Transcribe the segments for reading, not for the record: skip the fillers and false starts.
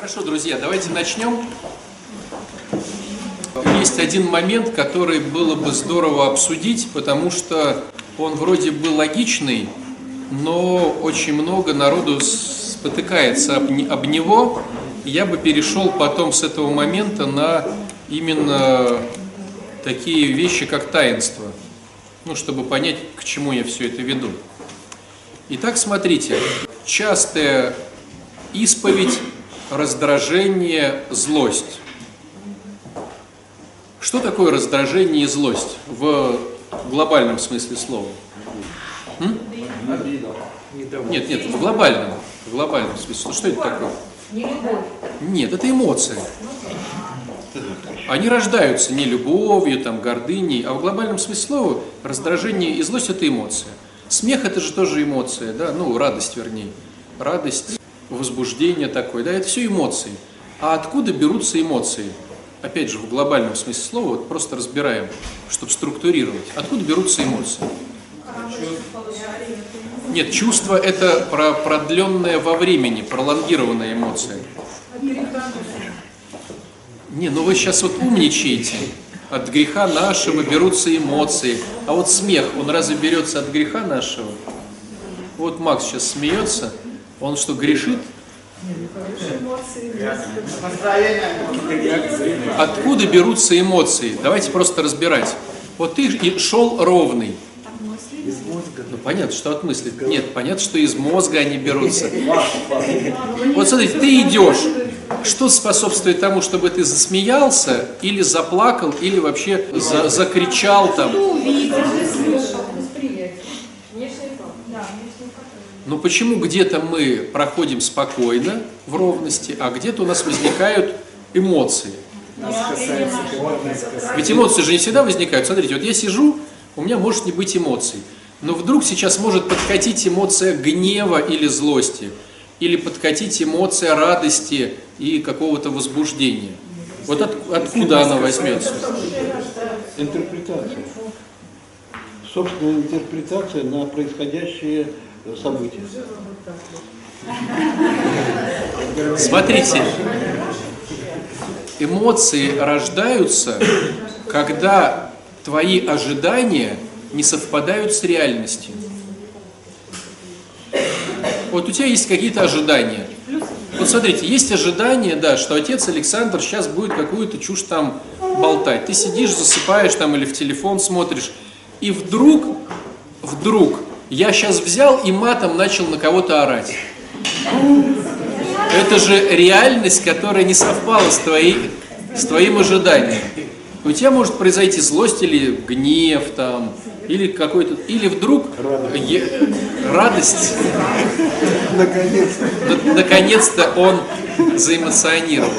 Хорошо, друзья, давайте начнем. Есть один момент, который было бы здорово обсудить, потому что он вроде бы логичный, но очень много народу спотыкается об него. Я бы перешел потом с этого момента на именно такие вещи, как таинство, чтобы понять, к чему я все это веду. Итак, смотрите, частая исповедь, раздражение, злость. Что такое раздражение и злость в глобальном смысле слова? Нет, в глобальном смысле. Что это такое? Нет, это эмоции. Они рождаются не любовью, гордыней, а в глобальном смысле слова раздражение и злость – это эмоции. Смех – это же тоже эмоция, радость, радость, возбуждение такое, это все эмоции. А откуда берутся эмоции? Опять же, в глобальном смысле слова, просто разбираем, чтобы структурировать. Откуда берутся эмоции? Нет, чувство – это продленное во времени, пролонгированная эмоция. Вы сейчас умничаете. От греха нашего берутся эмоции. А смех, он разве берется от греха нашего? Макс сейчас смеется. Он что, грешит? Откуда берутся эмоции? Давайте просто разбирать. Ты шел ровный. Понятно, что от мысли. Нет, понятно, что из мозга они берутся. Смотрите, ты идешь. Что способствует тому, чтобы ты засмеялся, или заплакал, или вообще закричал там? Почему где-то мы проходим спокойно, в ровности, а где-то у нас возникают эмоции? Ведь эмоции же не всегда возникают. Смотрите, я сижу, у меня может не быть эмоций. Но вдруг сейчас может подкатить эмоция гнева или злости, или подкатить эмоция радости и какого-то возбуждения. Откуда она возьмется? Интерпретация. Собственная интерпретация на происходящее событие. Смотрите, эмоции рождаются, когда твои ожидания не совпадают с реальностью. У тебя есть какие-то ожидания. Смотрите, есть ожидание, что отец Александр сейчас будет какую-то чушь болтать. Ты сидишь, засыпаешь или в телефон смотришь, и вдруг я сейчас взял и матом начал на кого-то орать. Это же реальность, которая не совпала с твоим ожиданием. У тебя может произойти злость или гнев, или вдруг радость. Наконец-то он заэмоционировал.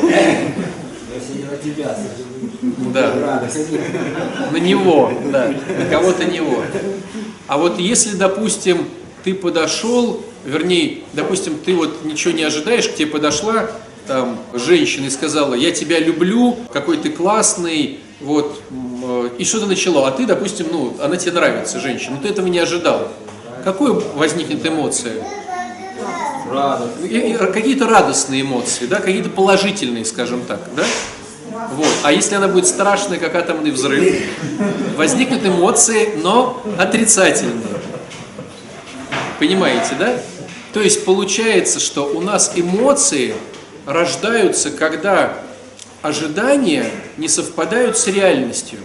На него, на кого-то него. А если, допустим, ты подошел, допустим, ты ничего не ожидаешь, к тебе подошла женщина и сказала: я тебя люблю, какой ты классный, и что-то начало, а ты, допустим, она тебе нравится, женщина, но ты этого не ожидал. Какой возникнет эмоция? Какие-то радостные эмоции, какие-то положительные, скажем так, А если она будет страшная, как атомный взрыв, возникнут эмоции, но отрицательные. Понимаете, То есть получается, что у нас эмоции рождаются, когда ожидания не совпадают с реальностью.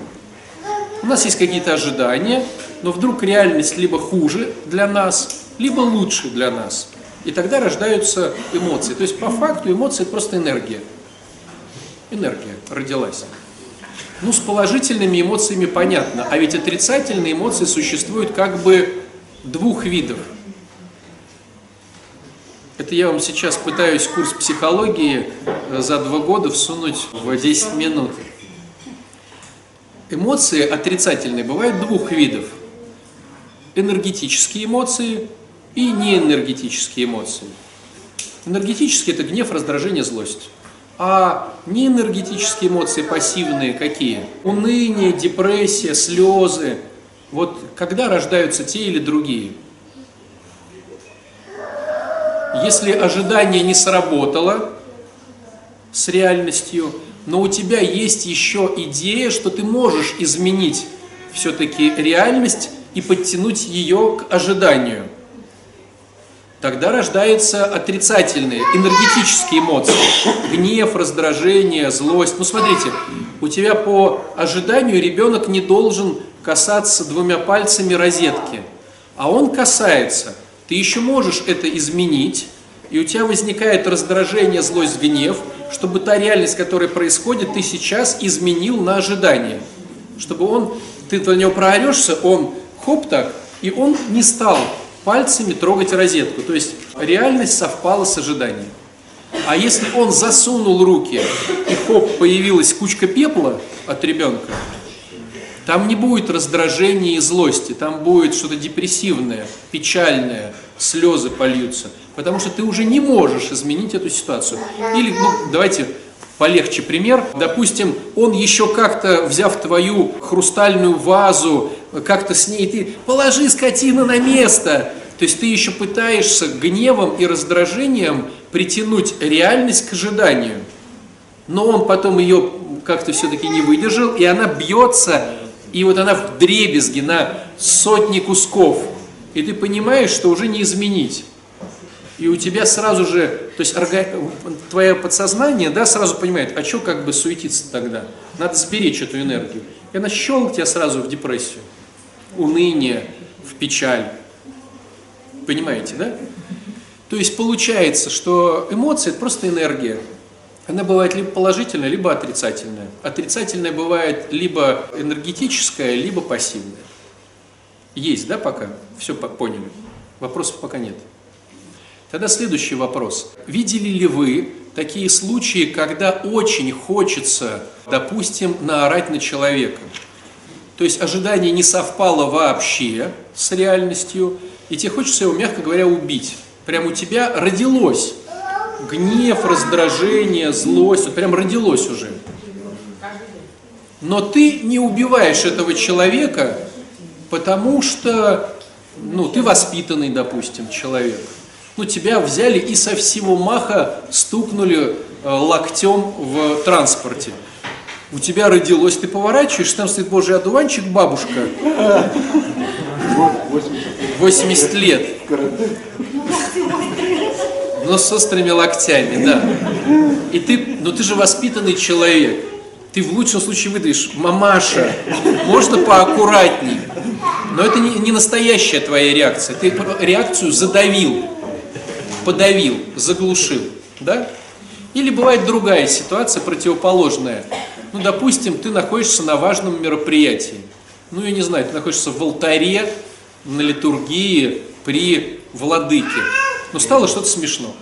У нас есть какие-то ожидания, но вдруг реальность либо хуже для нас, либо лучше для нас. И тогда рождаются эмоции. То есть по факту эмоции – это просто энергия. Энергия родилась. С положительными эмоциями понятно. А ведь отрицательные эмоции существуют двух видов. Это я вам сейчас пытаюсь курс психологии за 2 года всунуть в 10 минут. Эмоции отрицательные бывают 2 видов. Энергетические эмоции и неэнергетические эмоции. Энергетические – это гнев, раздражение, злость. А неэнергетические эмоции пассивные какие? Уныние, депрессия, слезы. Когда рождаются те или другие? Если ожидание не сработало, с реальностью, но у тебя есть еще идея, что ты можешь изменить все-таки реальность и подтянуть ее к ожиданию. Тогда рождаются отрицательные, энергетические эмоции. Гнев, раздражение, злость. Ну, смотрите, у тебя по ожиданию ребенок не должен касаться двумя пальцами розетки. А он касается. Ты еще можешь это изменить, и у тебя возникает раздражение, злость, гнев, чтобы та реальность, которая происходит, ты сейчас изменил на ожидание. Чтобы он, ты на него проорешься, он хоп так, и он не стал пальцами трогать розетку. То есть реальность совпала с ожиданием. А если он засунул руки, и хоп, появилась кучка пепла от ребенка, там не будет раздражения и злости, там будет что-то депрессивное, печальное, слезы польются. Потому что ты уже не можешь изменить эту ситуацию. Или, ну, давайте полегче пример. Допустим, он еще как-то, взяв твою хрустальную вазу, как-то с ней ты «положи, скотина, на место». То есть ты еще пытаешься гневом и раздражением притянуть реальность к ожиданию. Но он потом ее как-то все-таки не выдержал, и она бьется, и вот она вдребезги на сотни кусков. И ты понимаешь, что уже не изменить. И у тебя сразу же, то есть твое подсознание, да, сразу понимает, а что как бы суетиться тогда? Надо сберечь эту энергию. И она щелкает тебя сразу в депрессию, уныние, в печаль. Понимаете, да? То есть получается, что эмоции – это просто энергия. Она бывает либо положительная, либо отрицательная. Отрицательная бывает либо энергетическая, либо пассивная. Есть, да, пока? Все поняли? Вопросов пока нет. Тогда следующий вопрос. Видели ли вы такие случаи, когда очень хочется, допустим, наорать на человека? То есть ожидание не совпало вообще с реальностью, и тебе хочется его, мягко говоря, убить. Прям у тебя родилось гнев, раздражение, злость, вот прям родилось уже. Но ты не убиваешь этого человека, потому что, ну, ты воспитанный, допустим, человек. Ну, тебя взяли и со всего маха стукнули локтем в транспорте. У тебя родилось, ты поворачиваешься, там стоит божий одуванчик, бабушка. 80 лет. Но с острыми локтями, да. И ты, ну ты же воспитанный человек. Ты в лучшем случае выдаешь: мамаша, можно поаккуратней. Но это не настоящая твоя реакция. Ты реакцию задавил. Подавил, заглушил, да? Или бывает другая ситуация, противоположная. Ну, допустим, ты находишься на важном мероприятии. Ну, я не знаю, ты находишься в алтаре, на литургии, при владыке. Ну, стало что-то смешно.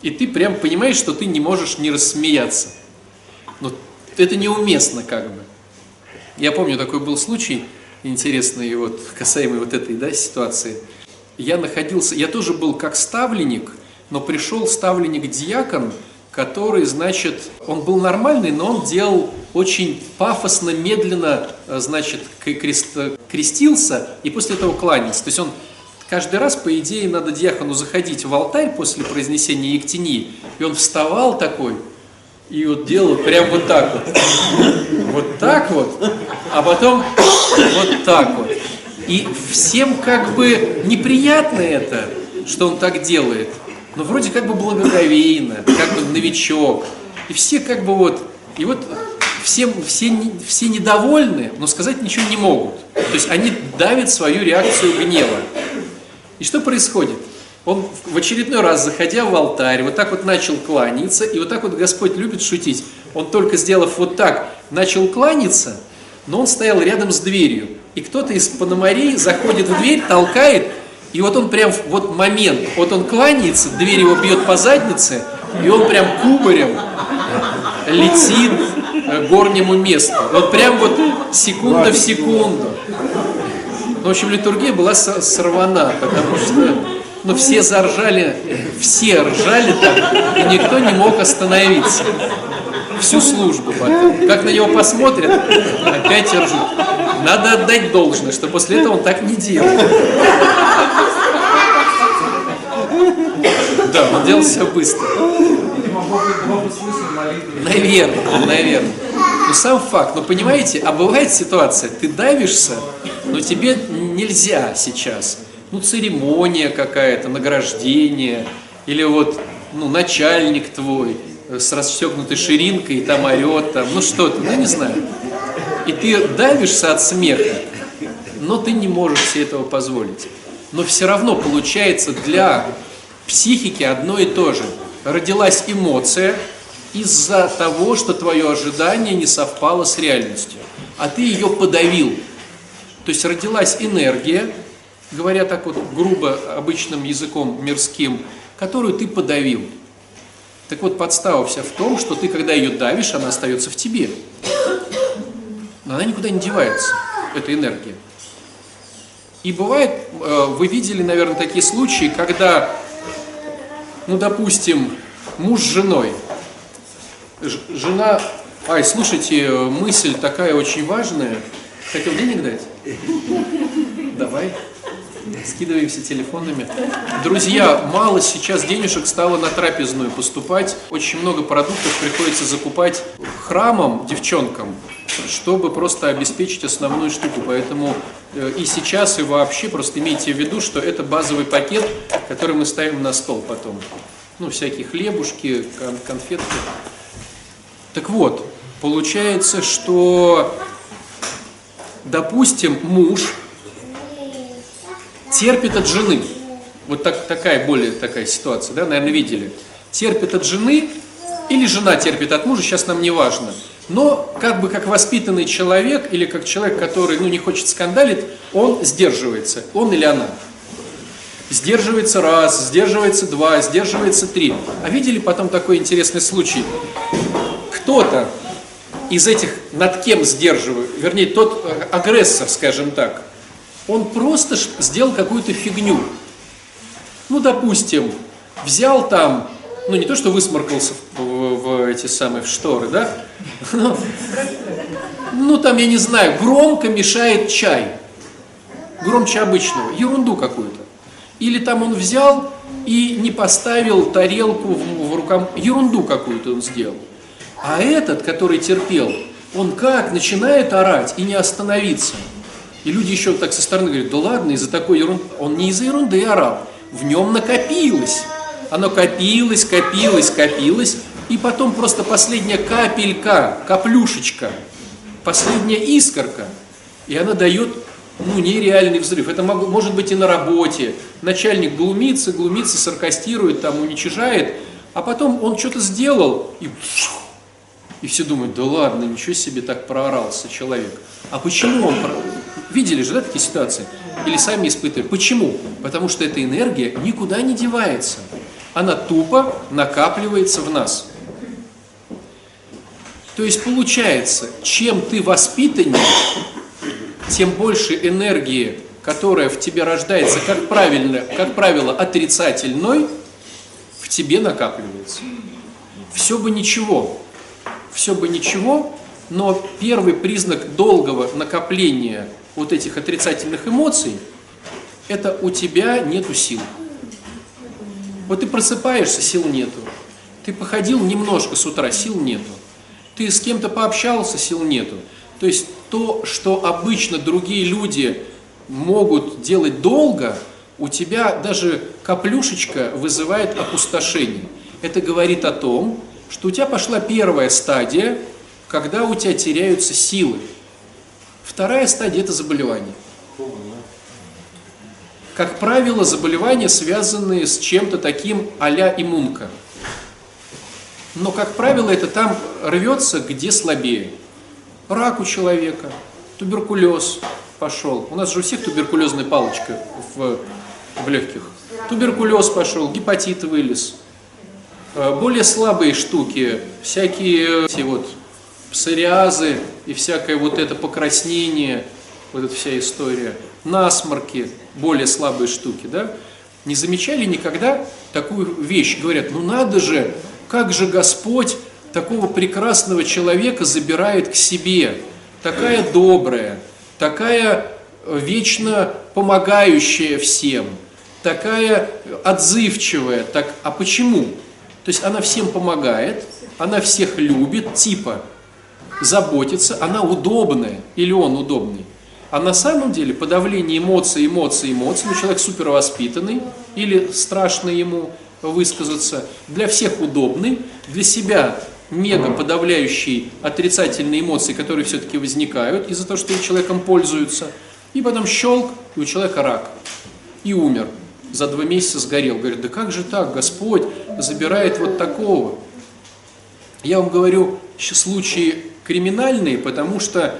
И ты прям понимаешь, что ты не можешь не рассмеяться. Но это неуместно как бы. Я помню, такой был случай интересный, вот, касаемый вот этой, да, ситуации. Я тоже был как ставленник, но пришел ставленник-диакон, который, значит, он был нормальный, но он делал очень пафосно, медленно, значит, крестился и после этого кланялся. То есть он каждый раз, по идее, надо диакону заходить в алтарь после произнесения Ектении, и он вставал такой и вот делал прям вот так вот. Вот так вот, а потом вот так вот. И всем как бы неприятно это, что он так делает, но вроде как бы благоговейно, как бы новичок. И все как бы вот, и вот все недовольны, но сказать ничего не могут. То есть они давят свою реакцию гнева. И что происходит? Он в очередной раз, заходя в алтарь, вот так вот начал кланяться, и вот так вот Господь любит шутить. Он только сделав вот так, начал кланяться, но он стоял рядом с дверью. И кто-то из пономарей заходит в дверь, толкает, и вот он прям, вот момент, вот он кланяется, дверь его бьет по заднице, и он прям кубарем летит к горнему месту. Вот прям вот секунда в секунду. В общем, литургия была сорвана, потому что, ну, все ржали так, и никто не мог остановиться. Всю службу потом. Как на него посмотрят, опять ржут. Надо отдать должное, что после этого он так не делал. Да, он делал все быстро. Глубокий смысл молитвы. Наверное. Но сам факт, ну понимаете, а бывает ситуация, ты давишься, но тебе нельзя сейчас. Ну церемония какая-то, награждение, или вот ну, начальник твой с расстегнутой ширинкой, там орет, там, ну что-то, ну не знаю. И ты давишься от смеха, но ты не можешь себе этого позволить. Но все равно получается для психики одно и то же. Родилась эмоция из-за того, что твое ожидание не совпало с реальностью, а ты ее подавил. То есть родилась энергия, говоря так вот грубо, обычным языком мирским, которую ты подавил. Так вот, подстава вся в том, что ты, когда ее давишь, она остается в тебе. Но она никуда не девается, эта энергия. И бывает, вы видели, наверное, такие случаи, когда, ну, допустим, муж с женой, жена... Ай, слушайте, мысль такая очень важная. Хотел денег дать? Давай. Скидываемся телефонами. Друзья, мало сейчас денежек стало на трапезную поступать. Очень много продуктов приходится закупать храмам, девчонкам, чтобы просто обеспечить основную штуку. Поэтому и сейчас, и вообще просто имейте в виду, что это базовый пакет, который мы ставим на стол потом. Ну, всякие хлебушки, конфетки. Так вот, получается, что, допустим, муж терпит от жены, вот так, более такая ситуация, да, наверное, видели, терпит от жены или жена терпит от мужа, сейчас нам не важно, но как бы как воспитанный человек или как человек, который, ну, не хочет скандалить, он сдерживается, он или она, сдерживается раз, сдерживается два, сдерживается три, а видели потом такой интересный случай, кто-то из этих над кем сдерживает, вернее, тот агрессор, скажем так, он просто сделал какую-то фигню. Ну, допустим, взял там, ну, не то, что высморкался в эти самые в шторы, да? Ну, там, я не знаю, громко мешает чай. Громче обычного. Ерунду какую-то. Или там он взял и не поставил тарелку в рукам. Ерунду какую-то он сделал. А этот, который терпел, он как начинает орать и не остановиться. И люди еще так со стороны говорят, да ладно, из-за такой ерунды. Он не из-за ерунды орал, в нем накопилось. Оно копилось, копилось, копилось, и потом просто последняя капелька, каплюшечка, последняя искорка, и она дает, ну, нереальный взрыв. Это может быть и на работе. Начальник глумится, глумится, саркастирует, там, уничижает, а потом он что-то сделал, и все думают, да ладно, ничего себе, так проорался человек. А почему он проорался? Видели же, да, такие ситуации? Или сами испытывали? Почему? Потому что эта энергия никуда не девается. Она тупо накапливается в нас. То есть получается, чем ты воспитаннее, тем больше энергии, которая в тебе рождается, как правило, отрицательной, в тебе накапливается. Все бы ничего, но первый признак долгого накопления вот этих отрицательных эмоций, это у тебя нету сил. Вот ты просыпаешься, сил нету. Ты походил немножко с утра, сил нету. Ты с кем-то пообщался, сил нету. То есть то, что обычно другие люди могут делать долго, у тебя даже каплюшечка вызывает опустошение. Это говорит о том, что у тебя пошла первая стадия, когда у тебя теряются силы. Вторая стадия – это заболевание. Как правило, заболевания связаны с чем-то таким а-ля иммунка. Но, как правило, это там рвется, где слабее. Рак у человека, туберкулез пошел. У нас же у всех туберкулезная палочка в легких. Туберкулез пошел, гепатит вылез. Более слабые штуки, всякие вот псориазы и всякое вот это покраснение, вот эта вся история, насморки, более слабые штуки, да? Не замечали никогда такую вещь? Говорят, ну надо же, как же Господь такого прекрасного человека забирает к себе, такая добрая, такая вечно помогающая всем, такая отзывчивая, так, а почему? То есть она всем помогает, она всех любит, типа заботится, она удобная или он удобный. А на самом деле подавление эмоций, ну человек супервоспитанный или страшно ему высказаться, для всех удобный, для себя мега подавляющий отрицательные эмоции, которые все-таки возникают из-за того, что человеком пользуются, и потом щелк, и у человека рак, и умер. За 2 месяца сгорел. Говорит, да как же так, Господь забирает вот такого. Я вам говорю, случаи криминальные, потому что,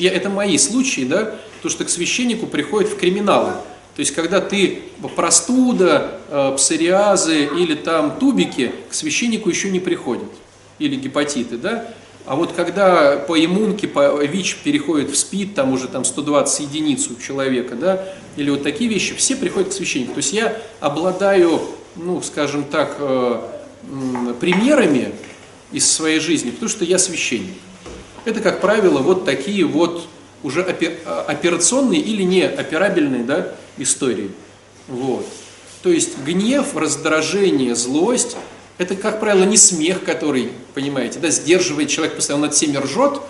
это мои случаи, да, то, что к священнику приходят в криминалы. То есть, когда ты простуда, псориазы или там тубики, к священнику еще не приходят. Или гепатиты, да. А вот когда по иммунке, по ВИЧ переходит в СПИД, там уже там 120 единиц у человека, да, или вот такие вещи, все приходят к священнику. То есть я обладаю, скажем так, примерами из своей жизни, потому что я священник. Это, как правило, вот такие вот уже операционные или не операбельные, да, истории. Вот. То есть гнев, раздражение, злость. Это, как правило, не смех, который, понимаете, да, сдерживает человек, постоянно над всеми ржет,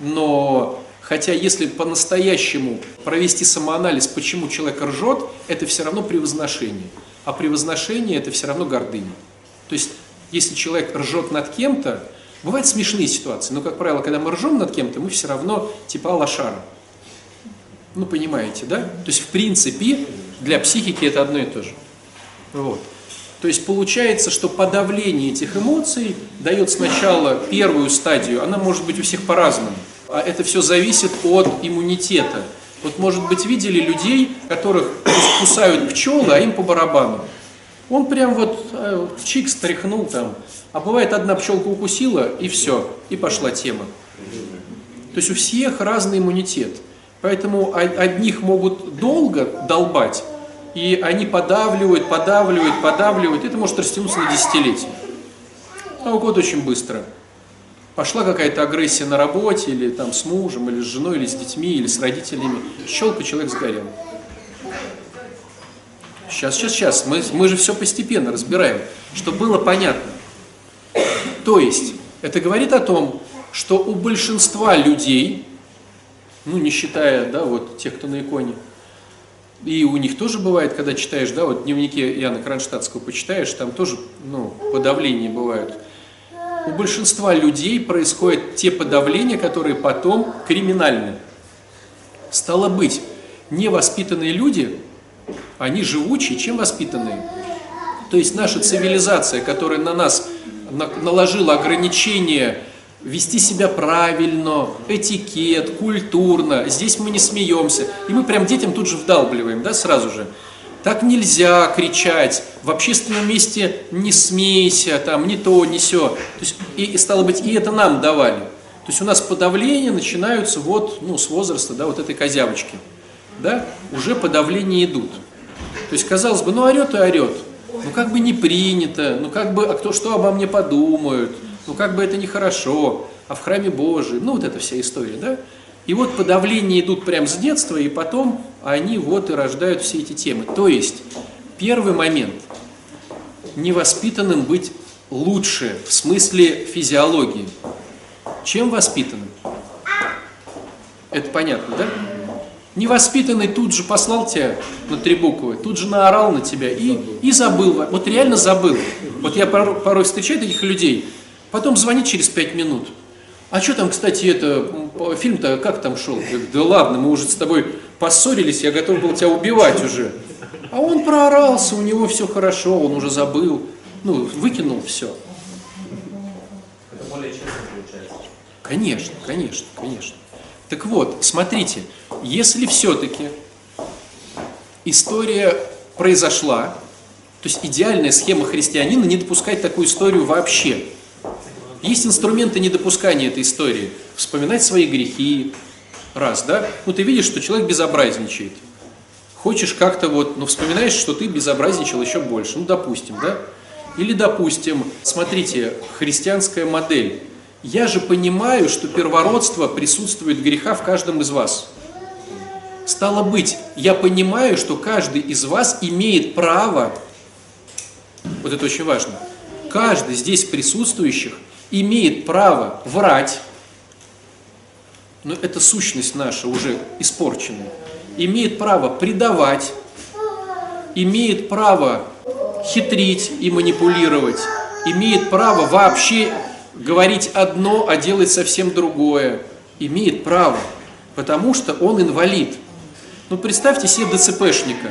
но хотя если по-настоящему провести самоанализ, почему человек ржет, это все равно превозношение, а превозношение – это все равно гордыня. То есть, если человек ржет над кем-то, бывают смешные ситуации, но, как правило, когда мы ржем над кем-то, мы все равно типа лошара. Понимаете, да? То есть, в принципе, для психики это одно и то же. Вот. То есть получается, что подавление этих эмоций дает сначала первую стадию, она может быть у всех по-разному, а это все зависит от иммунитета. Вот, может быть, видели людей, которых кусают пчелы, а им по барабану. Он прям вот чик стряхнул там, а бывает, одна пчелка укусила, и все, и пошла тема. То есть у всех разный иммунитет, поэтому одних могут долго долбать, и они подавливают, это может растянуться на десятилетия. А у кого-то очень быстро. Пошла какая-то агрессия на работе, или там с мужем, или с женой, или с детьми, или с родителями. Щелк, и человек сгорел. Сейчас. Мы же все постепенно разбираем, чтобы было понятно. То есть, это говорит о том, что у большинства людей, не считая, да, вот тех, кто на иконе, и у них тоже бывает, когда читаешь, да, вот дневники Иоанна Кронштадтского почитаешь, там тоже, подавления бывают. У большинства людей происходят те подавления, которые потом криминальны. Стало быть, невоспитанные люди, они живучие, чем воспитанные. То есть наша цивилизация, которая на нас наложила ограничения вести себя правильно, этикет, культурно. Здесь мы не смеемся. И мы прям детям тут же вдалбливаем, да, сразу же. Так нельзя кричать, в общественном месте не смейся, там, не то, не сё. То есть, и стало быть, и это нам давали. То есть у нас подавления начинаются вот, с возраста, да, вот этой козявочки. Да, уже подавления идут. То есть, казалось бы, орёт и орёт. Как бы не принято, а кто что обо мне подумают. Как бы это нехорошо, а в храме Божьем, вот эта вся история, да? И вот подавления идут прямо с детства, и потом они вот и рождают все эти темы. То есть, первый момент, невоспитанным быть лучше, в смысле физиологии, чем воспитанным. Это понятно, да? Невоспитанный тут же послал тебя на 3 буквы, тут же наорал на тебя и забыл, вот реально забыл. Вот я порой встречаю таких людей, потом звонит через 5 минут. А что там, кстати, фильм-то как там шел? Да ладно, мы уже с тобой поссорились, я готов был тебя убивать уже. А он проорался, у него все хорошо, он уже забыл, выкинул все. Это более честно получается. Конечно. Так вот, смотрите, если все-таки история произошла, то есть идеальная схема христианина не допускать такую историю вообще. Есть инструменты недопускания этой истории. Вспоминать свои грехи. Раз, да? Ты видишь, что человек безобразничает. Хочешь как-то вспоминаешь, что ты безобразничал еще больше. Допустим, да? Или, допустим, смотрите, христианская модель. Я же понимаю, что первородство присутствует греха в каждом из вас. Стало быть, я понимаю, что каждый из вас имеет право Вот это очень важно. Каждый здесь присутствующих имеет право врать, но это сущность наша уже испорченная, имеет право предавать, имеет право хитрить и манипулировать, имеет право вообще говорить одно, а делать совсем другое. Имеет право, потому что он инвалид. Ну, представьте себе ДЦПшника.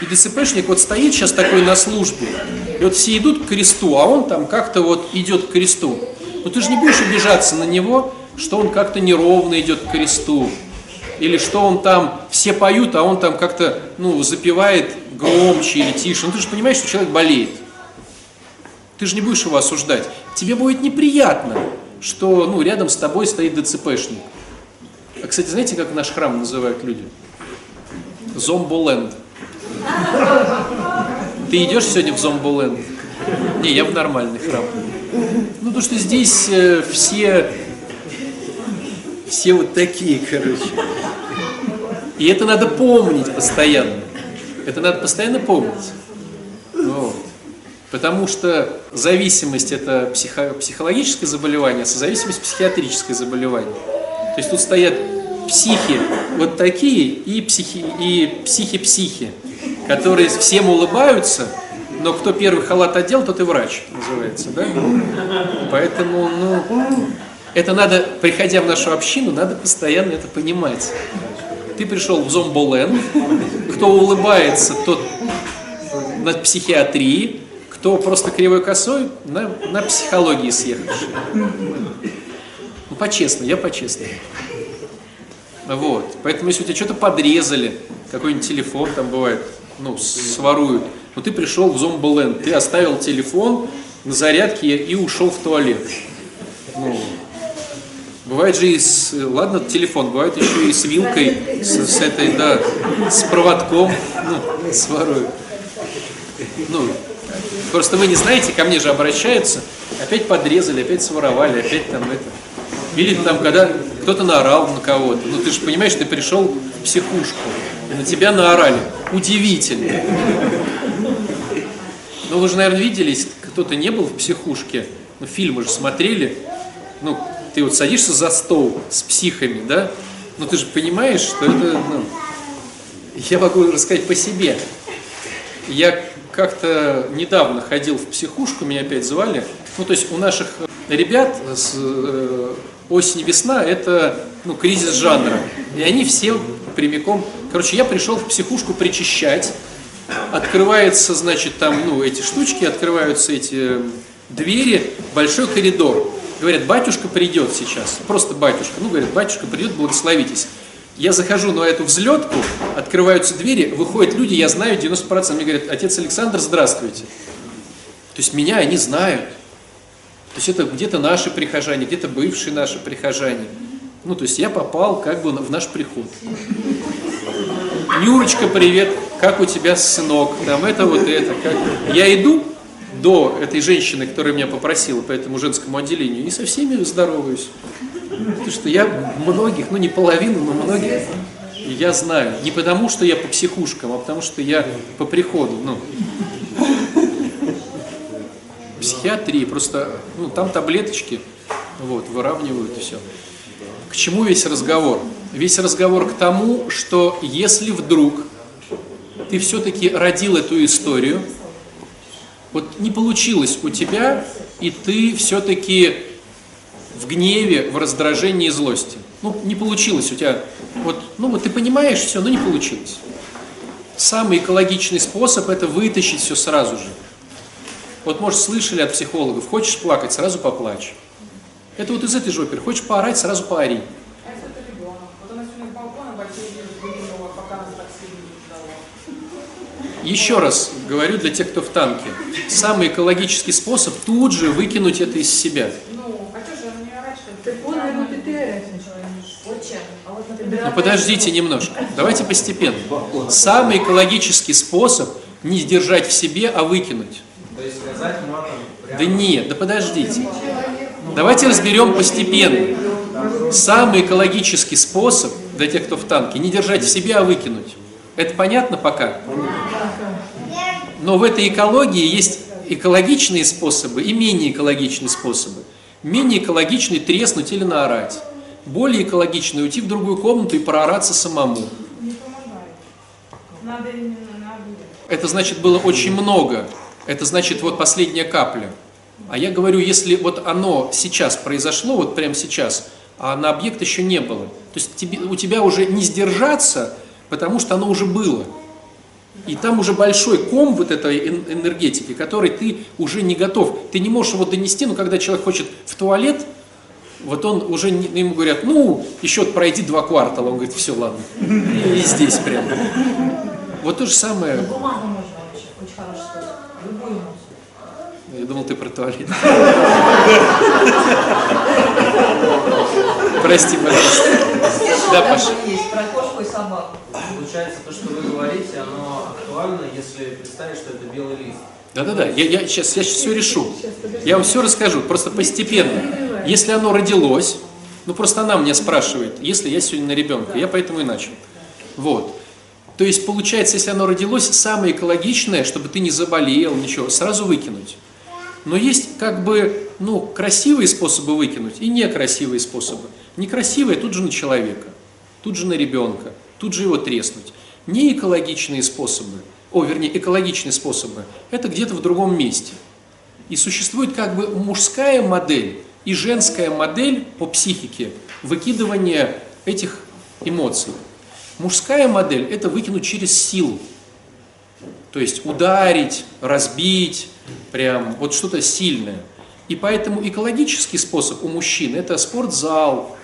И ДЦПшник вот стоит сейчас такой на службе, и вот все идут к кресту, а он там как-то вот идет к кресту. Ну, ты же не будешь обижаться на него, что он как-то неровно идет к кресту, или что он там, все поют, а он там как-то, ну, запевает громче или тише. Ну, ты же понимаешь, что человек болеет. Ты же не будешь его осуждать. Тебе будет неприятно, что, ну, рядом с тобой стоит ДЦПшник. А, кстати, знаете, как наш храм называют люди? Зомболенд. Ты идешь сегодня в Зомболенд? Не, я в нормальный храм. Ну, потому что здесь все вот такие, короче. И это надо помнить постоянно. Это надо постоянно помнить. Вот. Потому что зависимость – это психологическое заболевание, а созависимость – психиатрическое заболевание. То есть тут стоят психи вот такие и психи-психи, которые всем улыбаются, но кто первый халат одел, тот и врач называется, да? Поэтому, ну, это надо, приходя в нашу общину, надо постоянно это понимать. Ты пришел в Зомболенд, кто улыбается, тот на психиатрии, кто просто кривой косой, на психологии съехавший. Ну, по-честному, я по-честному. Вот, поэтому если у тебя что-то подрезали, какой-нибудь телефон там бывает, ну, своруют, но ты пришел в Зомболенд, ты оставил телефон на зарядке и ушел в туалет. Ну, бывает же и с, ладно, телефон, бывает еще и с вилкой, с этой, да, с проводком, ну, своруют. Ну, просто вы не знаете, ко мне же обращаются, опять подрезали, опять своровали, опять там это. Или там, когда кто-то наорал на кого-то. Ну, ты же понимаешь, ты пришел в психушку, и на тебя наорали. Удивительно. Ну, вы же, наверное, видели, если кто-то не был в психушке, ну, фильмы же смотрели, ну, ты вот садишься за стол с психами, да? Ну, ты же понимаешь, что это, ну... Я могу рассказать по себе. Я как-то недавно ходил в психушку, меня опять звали. Ну, то есть у наших ребят... Осень-весна – это, ну, кризис жанра. И они все прямиком... Короче, я пришел в психушку причищать. Открывается, значит, там, ну, эти штучки, открываются эти двери, большой коридор. Говорят, батюшка придет сейчас. Просто батюшка. Ну, говорят, батюшка придет, благословитесь. Я захожу на эту взлетку, открываются двери, выходят люди, я знаю 90%. Мне говорят, отец Александр, здравствуйте. То есть меня они знают. То есть это где-то наши прихожане, где-то бывшие наши прихожане. Ну, то есть я попал как бы в наш приход. Нюрочка, привет, как у тебя сынок? Там это вот это. Как... Я иду до этой женщины, которая меня попросила по этому женскому отделению, и со всеми здороваюсь. Потому что я многих, ну не половину, но многих я знаю. Не потому, что я по психушкам, а потому, что я по приходу, ну... Психиатрии, просто, ну, там таблеточки, вот, выравнивают и все. К чему весь разговор? Весь разговор к тому, что если вдруг ты все-таки родил эту историю, вот не получилось у тебя, и ты все-таки в гневе, в раздражении и злости. Ну, не получилось у тебя, вот, ну, вот ты понимаешь все, но не получилось. Самый экологичный способ – это вытащить все сразу же. Вот, может, слышали от психологов, хочешь плакать, сразу поплачь. Это вот из этой же оперы. Хочешь поорать, сразу поори. Еще раз говорю для тех, кто в танке. Самый экологический способ тут же выкинуть это из себя. Ну, подождите немножко. Давайте постепенно. Самый экологический способ не держать в себе, а выкинуть. Да нет, да подождите. Давайте разберем постепенно. Самый экологический способ для тех, кто в танке, не держать в себе, а выкинуть. Это понятно пока? Но в этой экологии есть экологичные способы и менее экологичные способы. Менее экологичный — треснуть или наорать. Более экологичный — уйти в другую комнату и проораться самому. Это значит, было очень много. Это значит, вот последняя капля. А я говорю, если вот оно сейчас произошло, вот прямо сейчас, а на объект еще не было. То есть у тебя уже не сдержаться, потому что оно уже было. И там уже большой ком вот этой энергетики, который ты уже не готов. Ты не можешь его донести, но когда человек хочет в туалет, вот он уже, ему говорят, ну, еще пройди 2 квартала. Он говорит, все, ладно. И здесь прям. Вот то же самое. Бумагу можно вообще, очень хорошая штука. Любую. Я думал, ты про туалет. Прости, пожалуйста. Да, Паша. Есть про кошку и собаку. Получается, то, что вы говорите, оно актуально, если представить, что это белый лист. Да-да-да, я сейчас все решу. Я вам все расскажу, просто постепенно. Если оно родилось, ну просто она меня спрашивает, если я сегодня на ребенка, я поэтому и начал. Вот. То есть, получается, если оно родилось, самое экологичное, чтобы ты не заболел, ничего, сразу выкинуть. Но есть как бы, ну, красивые способы выкинуть и некрасивые способы. Некрасивые тут же на человека, тут же на ребенка, тут же его треснуть. Неэкологичные способы, экологичные способы, это где-то в другом месте. И существует как бы мужская модель и женская модель по психике выкидывания этих эмоций. Мужская модель – это выкинуть через силу. То есть ударить, разбить, прям вот что-то сильное. И поэтому экологический способ у мужчин – это спортзал,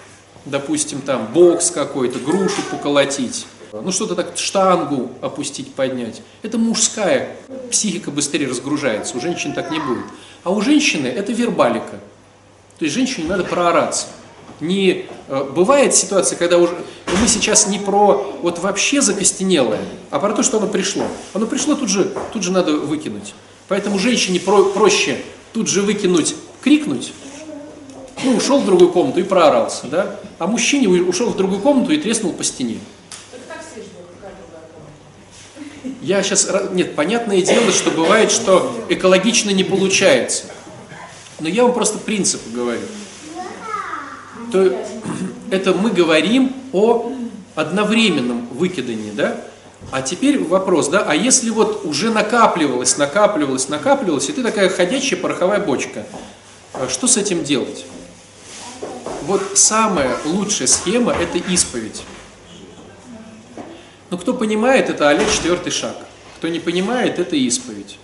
допустим, там бокс какой-то, грушу поколотить, ну что-то так, штангу опустить, поднять. Это мужская, психика быстрее разгружается, у женщин так не будет. А у женщины – это вербалика. То есть женщине надо проораться. Не бывает ситуация, когда уже мы сейчас не про вот вообще закостенелое, а про то, что оно пришло. Оно пришло, тут же надо выкинуть. Поэтому женщине проще тут же выкинуть, крикнуть, ну, ушел в другую комнату и проорался, да? А мужчине ушел в другую комнату и треснул по стене. Я сейчас, нет, понятное дело, что бывает, что экологично не получается. Но я вам просто принцип говорю. То это мы говорим о одновременном выкидании, да? А теперь вопрос, да, а если вот уже накапливалось, и ты такая ходячая пороховая бочка, что с этим делать? Вот самая лучшая схема – это исповедь. Ну, кто понимает, это Олег 4-й шаг. Кто не понимает, это исповедь.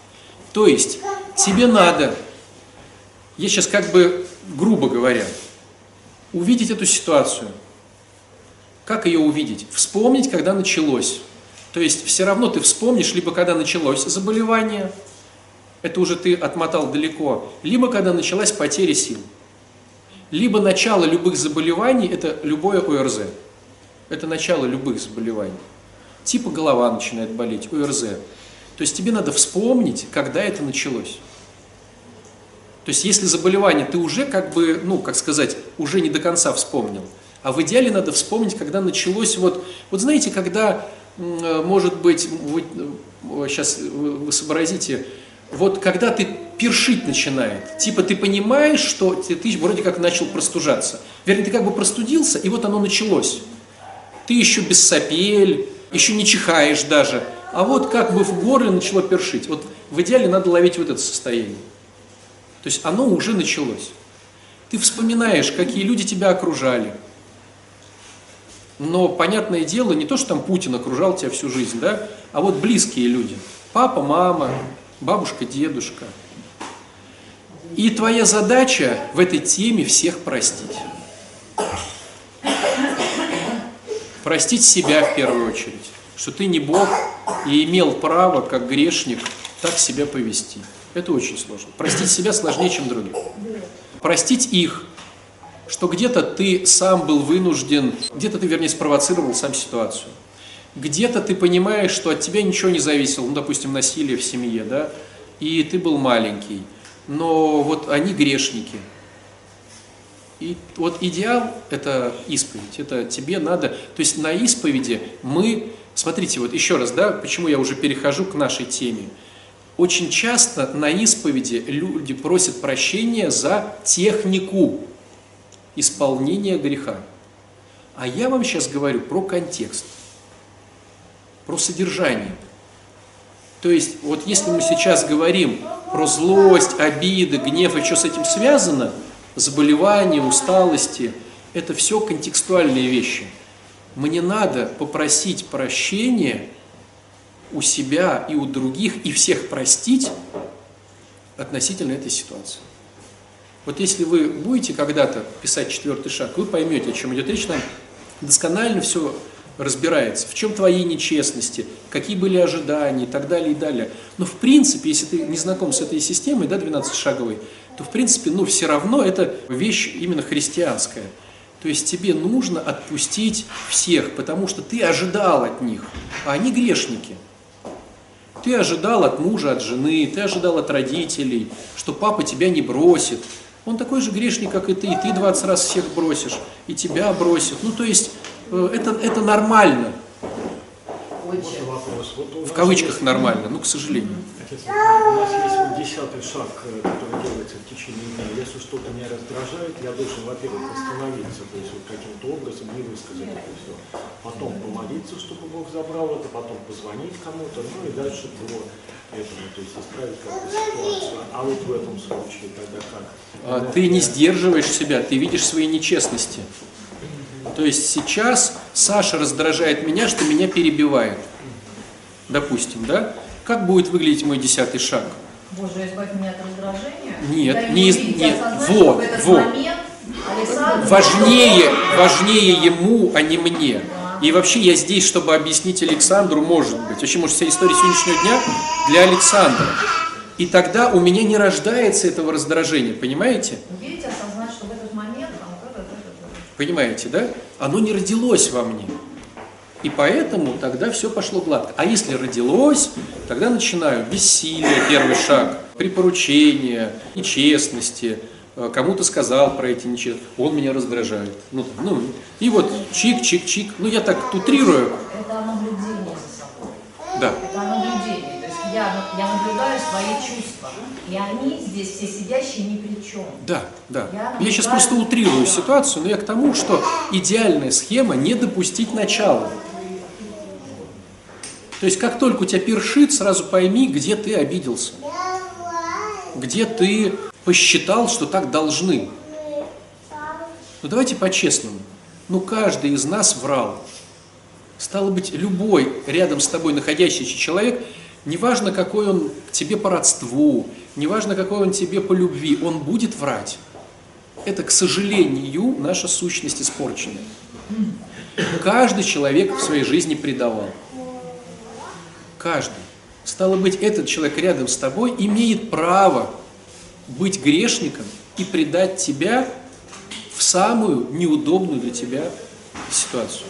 То есть, тебе надо, я сейчас как бы грубо говоря, увидеть эту ситуацию. Как ее увидеть? Вспомнить, когда началось. То есть все равно ты вспомнишь, либо когда началось заболевание, это уже ты отмотал далеко, либо когда началась потеря сил. Либо начало любых заболеваний, это любое ОРЗ. Это начало любых заболеваний. Типа голова начинает болеть, ОРЗ. То есть тебе надо вспомнить, когда это началось. То есть, если заболевание ты уже как бы, ну, как сказать, уже не до конца вспомнил, а в идеале надо вспомнить, когда началось вот знаете, когда, может быть, сейчас вы сообразите, вот когда ты першить начинает, типа ты понимаешь, что ты вроде как начал простужаться, вернее, ты как бы простудился, и вот оно началось. Ты еще без сопель, еще не чихаешь даже, а вот как бы в горле начало першить. Вот в идеале надо ловить вот это состояние. То есть оно уже началось. Ты вспоминаешь, какие люди тебя окружали. Но, понятное дело, не то, что там Путин окружал тебя всю жизнь, да, а вот близкие люди. Папа, мама, бабушка, дедушка. И твоя задача в этой теме всех простить. Простить себя в первую очередь. Что ты не Бог и имел право, как грешник, так себя повести. Это очень сложно. Простить себя сложнее, чем других. Простить их, что где-то ты сам был вынужден, где-то ты, вернее, спровоцировал сам ситуацию. Где-то ты понимаешь, что от тебя ничего не зависело, ну, допустим, насилие в семье, да, и ты был маленький, но вот они грешники. И вот идеал – это исповедь, это тебе надо, то есть на исповеди мы, смотрите, вот еще раз, да, почему я уже перехожу к нашей теме. Очень часто на исповеди люди просят прощения за технику исполнения греха. А я вам сейчас говорю про контекст, про содержание. То есть, вот если мы сейчас говорим про злость, обиды, гнев и что с этим связано, заболевания, усталости, это все контекстуальные вещи. Мне надо попросить прощения у себя и у других, и всех простить относительно этой ситуации. Вот если вы будете когда-то писать четвертый шаг, вы поймете, о чем идет речь, там досконально все разбирается, в чем твои нечестности, какие были ожидания и так далее, и далее. Но в принципе, если ты не знаком с этой системой, да, 12-шаговой, то в принципе, ну, все равно это вещь именно христианская. То есть тебе нужно отпустить всех, потому что ты ожидал от них, а они грешники. Ты ожидал от мужа, от жены, ты ожидал от родителей, что папа тебя не бросит. Он такой же грешник, как и ты 20 раз всех бросишь, и тебя бросит. Ну, то есть, это нормально. В кавычках нормально, ну, к сожалению. Отец, у нас есть вот 10-й шаг, который делается в течение дня. Если что-то меня раздражает, я должен, во-первых, остановиться, то есть вот каким-то образом не высказать это все. Потом помолиться, чтобы Бог забрал это, потом позвонить кому-то, ну и дальше по этому, то есть исправить какую-то ситуацию. А вот в этом случае тогда как? Ты не сдерживаешь себя, ты видишь свои нечестности. То есть сейчас Саша раздражает меня, что меня перебивает. Допустим, да? Как будет выглядеть мой 10-й шаг? Боже, избавь меня от раздражения? Нет, не избавь. Вот. Важнее ему, а не мне. Да. И вообще я здесь, чтобы объяснить Александру, может быть. Вообще, может, вся история сегодняшнего дня для Александра. И тогда у меня не рождается этого раздражения, понимаете? Видите, осознать, что в этот момент... Понимаете, да? Оно не родилось во мне. И поэтому тогда все пошло гладко. А если родилось, тогда начинаю бессилие, первый шаг, припоручение, нечестности, кому-то сказал про эти нечестности, он меня раздражает. Ну, и вот чик-чик-чик, ну я так утрирую. Это наблюдение за собой. Да. Это наблюдение, то есть я наблюдаю свои чувства, и они здесь все сидящие ни при чем. Да, да. Я сейчас просто утрирую ситуацию, но я к тому, что идеальная схема не допустить начала. То есть, как только у тебя першит, сразу пойми, где ты обиделся, где ты посчитал, что так должны. Ну, давайте по-честному. Ну, каждый из нас врал. Стало быть, любой рядом с тобой находящийся человек, неважно, какой он тебе по родству, неважно, какой он тебе по любви, он будет врать. Это, к сожалению, наша сущность испорченная. Каждый человек в своей жизни предавал. Каждый. Стало быть, этот человек рядом с тобой имеет право быть грешником и предать тебя в самую неудобную для тебя ситуацию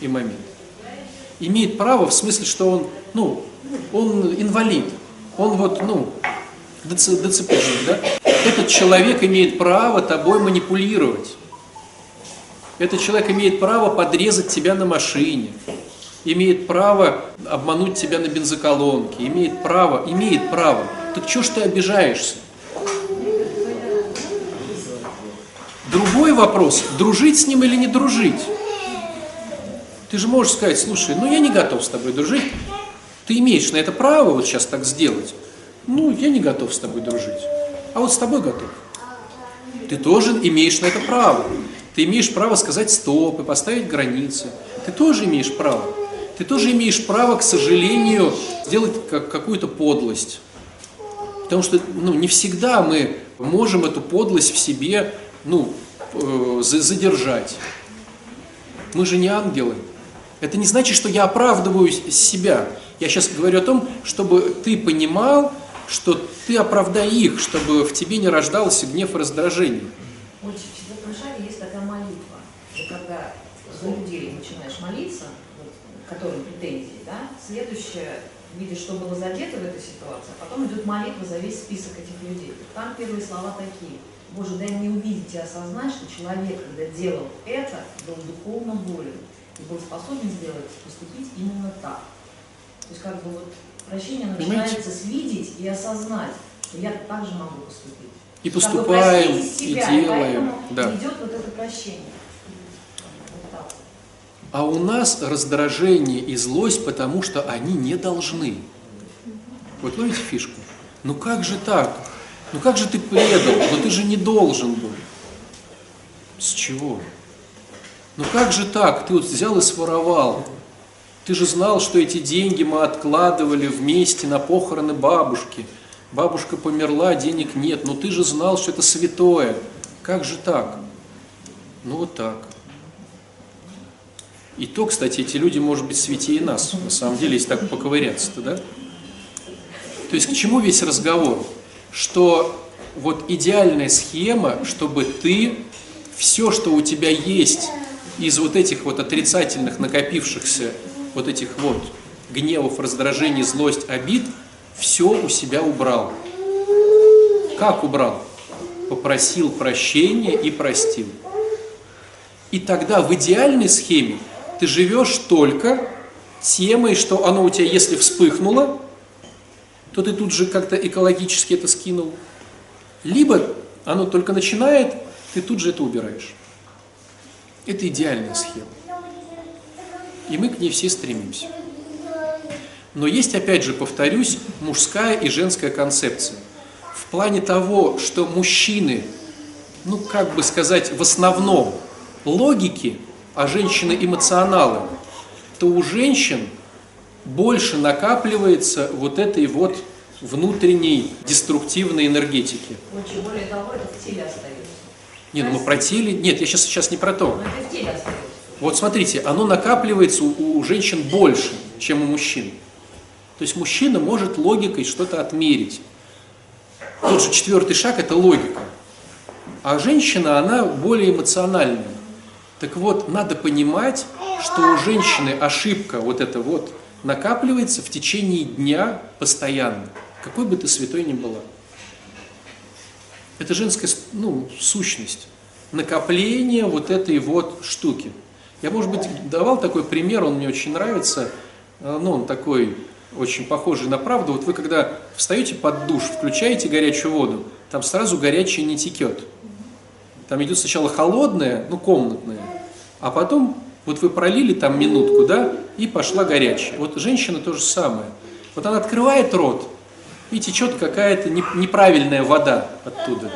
и момент. Имеет право в смысле, что он инвалид, он ДЦПшник, да? Этот человек имеет право тобой манипулировать. Этот человек имеет право подрезать тебя на машине. Имеет право обмануть тебя на бензоколонке, имеет право. Так чего ж ты обижаешься? Другой вопрос, дружить с ним или не дружить? Ты же можешь сказать, слушай, я не готов с тобой дружить, ты имеешь на это право вот сейчас так сделать, я не готов с тобой дружить, а вот с тобой готов. Ты тоже имеешь на это право, ты имеешь право сказать стоп и поставить границы, ты тоже имеешь право. Ты тоже имеешь право, к сожалению, сделать какую-то подлость. Потому что не всегда мы можем эту подлость в себе задержать. Мы же не ангелы. Это не значит, что я оправдываю себя. Я сейчас говорю о том, чтобы ты понимал, что ты оправдай их, чтобы в тебе не рождался гнев и раздражение. Очень всегда в Рошаре есть такая молитва. И когда за людей начинаешь молиться, которым претензии, да, следующее, видишь, что было задето в этой ситуации, а потом идет молитва за весь список этих людей. Там первые слова такие. Боже, дай мне увидеть и осознать, что человек, когда делал это, был духовно болен и был способен сделать, поступить именно так. То есть как бы прощение начинается с видеть и осознать, что я так же могу поступить. И поступаем, себя, и делаем. И да. Идет вот это прощение. Вот так. А у нас раздражение и злость, потому что они не должны. Вот ловите фишку. Ну как же так? Ну как же ты предал? Но ты же не должен был. С чего? Ну как же так? Ты вот взял и своровал. Ты же знал, что эти деньги мы откладывали вместе на похороны бабушки. Бабушка померла, денег нет, но ты же знал, что это святое. Как же так? Ну вот так. И то, кстати, эти люди, может быть, святее нас, на самом деле, если так поковыряться-то, да? То есть к чему весь разговор? Что вот идеальная схема, чтобы ты все, что у тебя есть из вот этих вот отрицательных накопившихся, вот этих вот гневов, раздражений, злость, обид, все у себя убрал. Как убрал? Попросил прощения и простил. И тогда в идеальной схеме ты живешь только темой, что оно у тебя, если вспыхнуло, то ты тут же как-то экологически это скинул. Либо оно только начинает, ты тут же это убираешь. Это идеальная схема. И мы к ней все стремимся. Но есть, опять же, повторюсь, мужская и женская концепция. В плане того, что мужчины, ну как бы сказать, в основном логики, а женщины эмоционалы, то у женщин больше накапливается вот этой вот внутренней деструктивной энергетики. Лучше, более того, это в теле остается. Нет, ну мы про теле... Нет, я сейчас не про то. Это в теле остается. Вот смотрите, оно накапливается у женщин больше, чем у мужчин. То есть мужчина может логикой что-то отмерить. Тот же 4-й шаг – это логика. А женщина, она более эмоциональная. Так вот, надо понимать, что у женщины ошибка вот эта вот накапливается в течение дня постоянно. Какой бы ты святой ни была. Это женская, ну, сущность. Накопление вот этой вот штуки. Я, может быть, давал такой пример, он мне очень нравится. Ну, он такой... очень похожий на правду. Вот вы когда встаете под душ, включаете горячую воду, там сразу горячая не текет. Там идет сначала холодная, ну комнатная, а потом вот вы пролили там минутку, да, и пошла горячая. Вот женщина то же самое. Вот она открывает рот, и течет какая-то неправильная вода оттуда.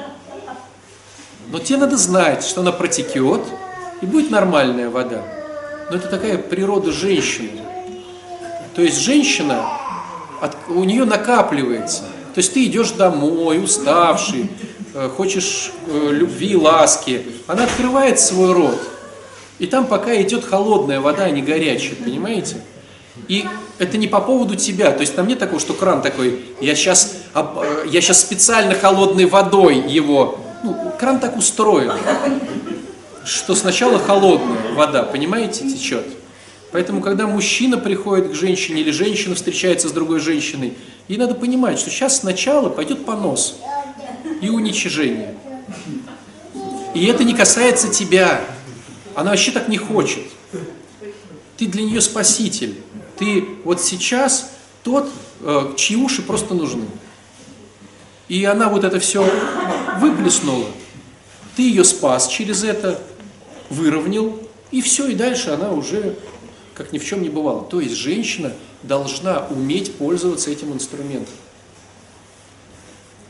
Но тебе надо знать, что она протекет, и будет нормальная вода. Но это такая природа женщины. То есть женщина, у нее накапливается. То есть ты идешь домой, уставший, хочешь любви, ласки. Она открывает свой рот. И там пока идет холодная вода, а не горячая, понимаете? И это не по поводу тебя. То есть там нет такого, что кран такой, я сейчас специально холодной водой его... Ну, кран так устроен, что сначала холодная вода, понимаете, течет. Поэтому, когда мужчина приходит к женщине или женщина встречается с другой женщиной, ей надо понимать, что сейчас сначала пойдет понос и уничижение. И это не касается тебя. Она вообще так не хочет. Ты для нее спаситель. Ты вот сейчас тот, чьи уши просто нужны. И она вот это все выплеснула. Ты ее спас через это, выровнял, и все, и дальше она уже... как ни в чем не бывало. То есть женщина должна уметь пользоваться этим инструментом.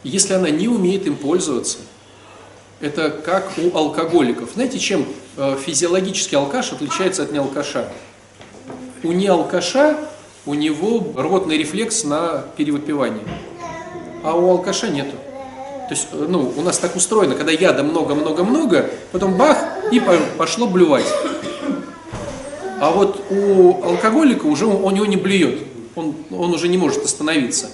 Если она не умеет им пользоваться, это как у алкоголиков. Знаете, чем физиологический алкаш отличается от неалкаша? У неалкаша, у него рвотный рефлекс на перевыпивание, а у алкаша нету. То есть, ну, у нас так устроено, когда яда много-много-много, потом бах, и пошло блевать. А вот у алкоголика уже у него не блюет, он уже не может остановиться.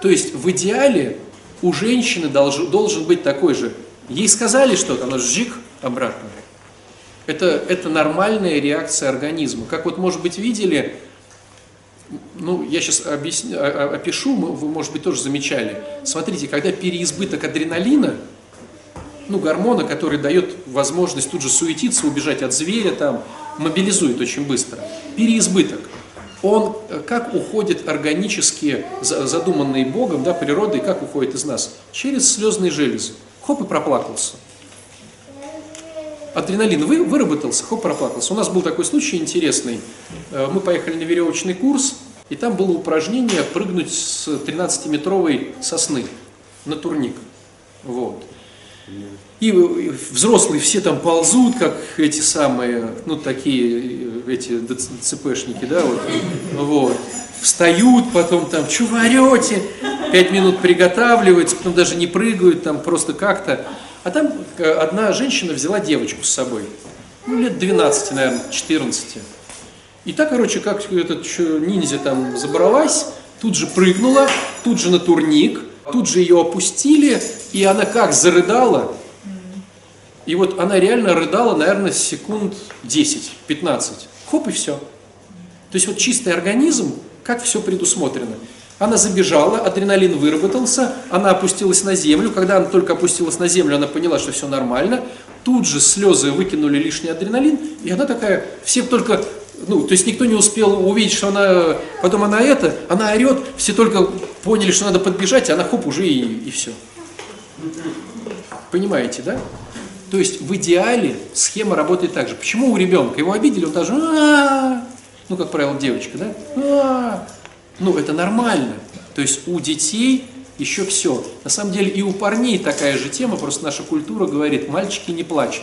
То есть в идеале у женщины должен быть такой же. Ей сказали что-то, она жжик обратно. Это нормальная реакция организма. Как вот, может быть, видели, ну, я сейчас опишу, вы, может быть, тоже замечали. Смотрите, когда переизбыток адреналина, ну, гормона, который дает возможность тут же суетиться, убежать от зверя, там, мобилизует очень быстро. Переизбыток. он как уходит органически, задуманный Богом, да, природой, как уходит из нас? Через слезные железы. Хоп, и проплакался. Адреналин выработался, хоп, проплакался. У нас был такой случай интересный. Мы поехали на веревочный курс, и там было упражнение прыгнуть с 13-метровой сосны на турник. Вот. И взрослые все там ползут, как эти самые, ну такие, эти ДЦПшники, да, вот, вот. Встают, потом там, что вы орете? 5 минут приготавливаются, потом даже не прыгают, там просто как-то. А там одна женщина взяла девочку с собой, ну лет 12, наверное, 14. И та, короче, как этот ниндзя там забралась, тут же прыгнула, тут же на турник, тут же ее опустили, и она как зарыдала. И вот она реально рыдала, наверное, секунд 10-15. Хоп, и все. То есть вот чистый организм, как все предусмотрено. Она забежала, адреналин выработался, она опустилась на землю. Когда она только опустилась на землю, она поняла, что все нормально. Тут же слезы выкинули лишний адреналин, и она такая, все только... Ну, то есть никто не успел увидеть, что она... Потом она это, она орет, все только поняли, что надо подбежать, а она хоп, уже и все. Понимаете, да? То есть в идеале схема работает так же. Почему у ребенка? Его обидели, он даже... Ну, как правило, девочка, да? Ну, это нормально. То есть у детей еще все. На самом деле и у парней такая же тема, просто наша культура говорит, мальчики не плачут.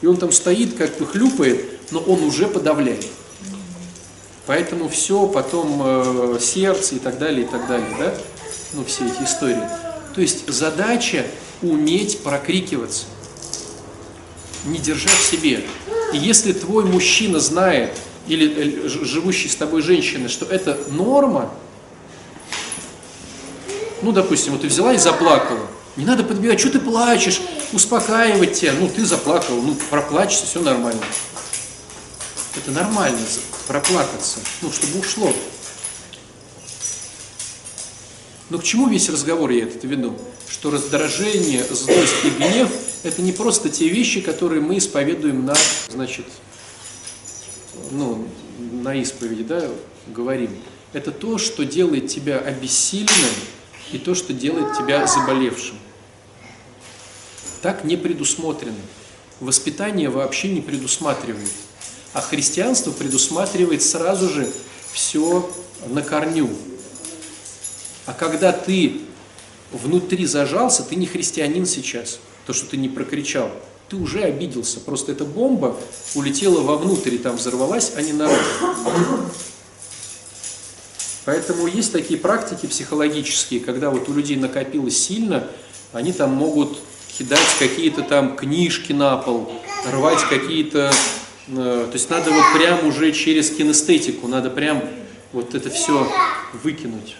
И он там стоит, как бы хлюпает, но он уже подавляет. Поэтому все, потом сердце и так далее, да? Ну, все эти истории. То есть задача уметь прокрикиваться, не держа в себе. И если твой мужчина знает, или живущий с тобой женщина, что это норма, ну, допустим, вот ты взяла и заплакала, не надо подбивать, что ты плачешь, успокаивать тебя, ну, ты заплакал, ну, проплачься, все нормально. Это нормально, проплакаться, ну, чтобы ушло. Но к чему весь разговор я это веду? Что раздражение, злость и гнев – это не просто те вещи, которые мы исповедуем на, значит, ну, на исповеди, да, говорим. Это то, что делает тебя обессиленным и то, что делает тебя заболевшим. Так не предусмотрено. Воспитание вообще не предусматривает. А христианство предусматривает сразу же все на корню. А когда ты внутри зажался, ты не христианин сейчас, то, что ты не прокричал, ты уже обиделся. Просто эта бомба улетела вовнутрь и там взорвалась, а не наружу. Поэтому есть такие практики психологические, когда вот у людей накопилось сильно, они там могут кидать какие-то там книжки на пол, рвать какие-то... То есть надо вот прям уже через кинестетику, надо прям вот это все выкинуть.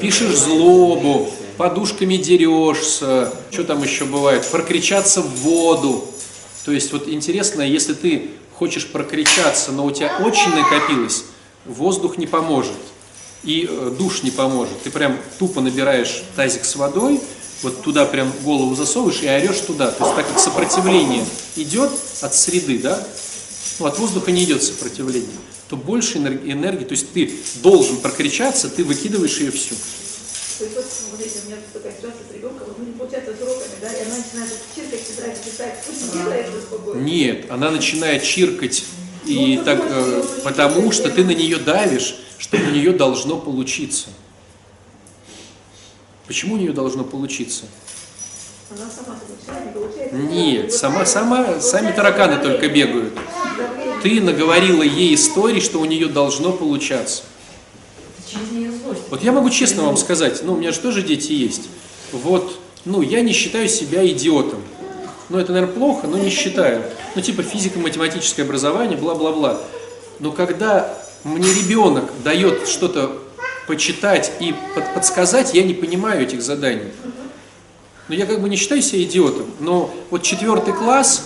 Пишешь злобу, подушками дерешься, что там еще бывает, прокричаться в воду. То есть вот интересно, если ты хочешь прокричаться, но у тебя очень накопилось, воздух не поможет и душ не поможет. Ты прям тупо набираешь тазик с водой, вот туда прям голову засовываешь и орешь туда. То есть так как сопротивление идет от среды, да, ну, от воздуха не идет сопротивление, то больше энергии, то есть ты должен прокричаться, ты выкидываешь ее всю. То есть вот, смотрите, у меня такая ситуация с ребенком, вот, ну, не получается с уроками, да, и она начинает чиркать, тетрадь, писать, пусть делает это спокойно. Нет, она начинает чиркать, и ну, так, потому что ты на нее давишь, что у нее должно получиться. Почему у нее должно получиться? Она сама получает, не получает. Нет, сами тараканы только бегают. Ты наговорила ей истории, что у нее должно получаться. Вот я могу честно вам сказать, ну у меня же тоже дети есть. Вот, ну я не считаю себя идиотом. Ну это, наверное, плохо, но не считаю. Ну типа физико-математическое образование, бла-бла-бла. Но когда мне ребенок дает что-то почитать и подсказать, я не понимаю этих заданий. Но я как бы не считаю себя идиотом, но вот 4 класс,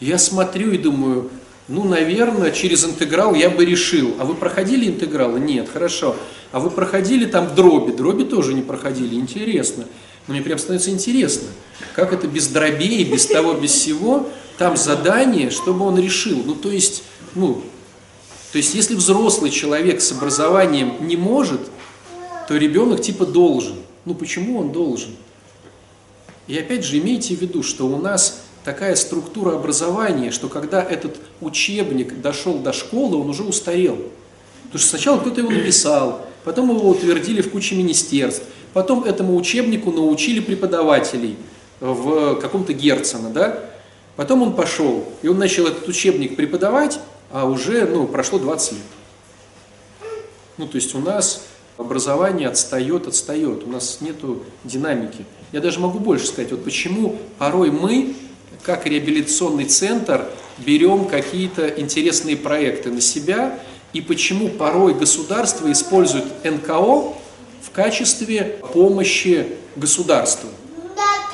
я смотрю и думаю, ну, наверное, через интеграл я бы решил. А вы проходили интегралы? Нет, хорошо. А вы проходили там дроби? Дроби тоже не проходили, интересно. Но мне прям становится интересно, как это без дробей, без того, без всего, там задание, чтобы он решил. То есть, если взрослый человек с образованием не может, то ребенок типа должен. Почему он должен? И опять же, имейте в виду, что у нас такая структура образования, что когда этот учебник дошел до школы, он уже устарел. Потому что сначала кто-то его написал, потом его утвердили в куче министерств, потом этому учебнику научили преподавателей в каком-то Герцена, да? Потом он пошел, и он начал этот учебник преподавать, а уже прошло 20 лет. То есть у нас образование отстает, у нас нету динамики. Я даже могу больше сказать, почему порой мы, как реабилитационный центр, берем какие-то интересные проекты на себя, и почему порой государство использует НКО в качестве помощи государству.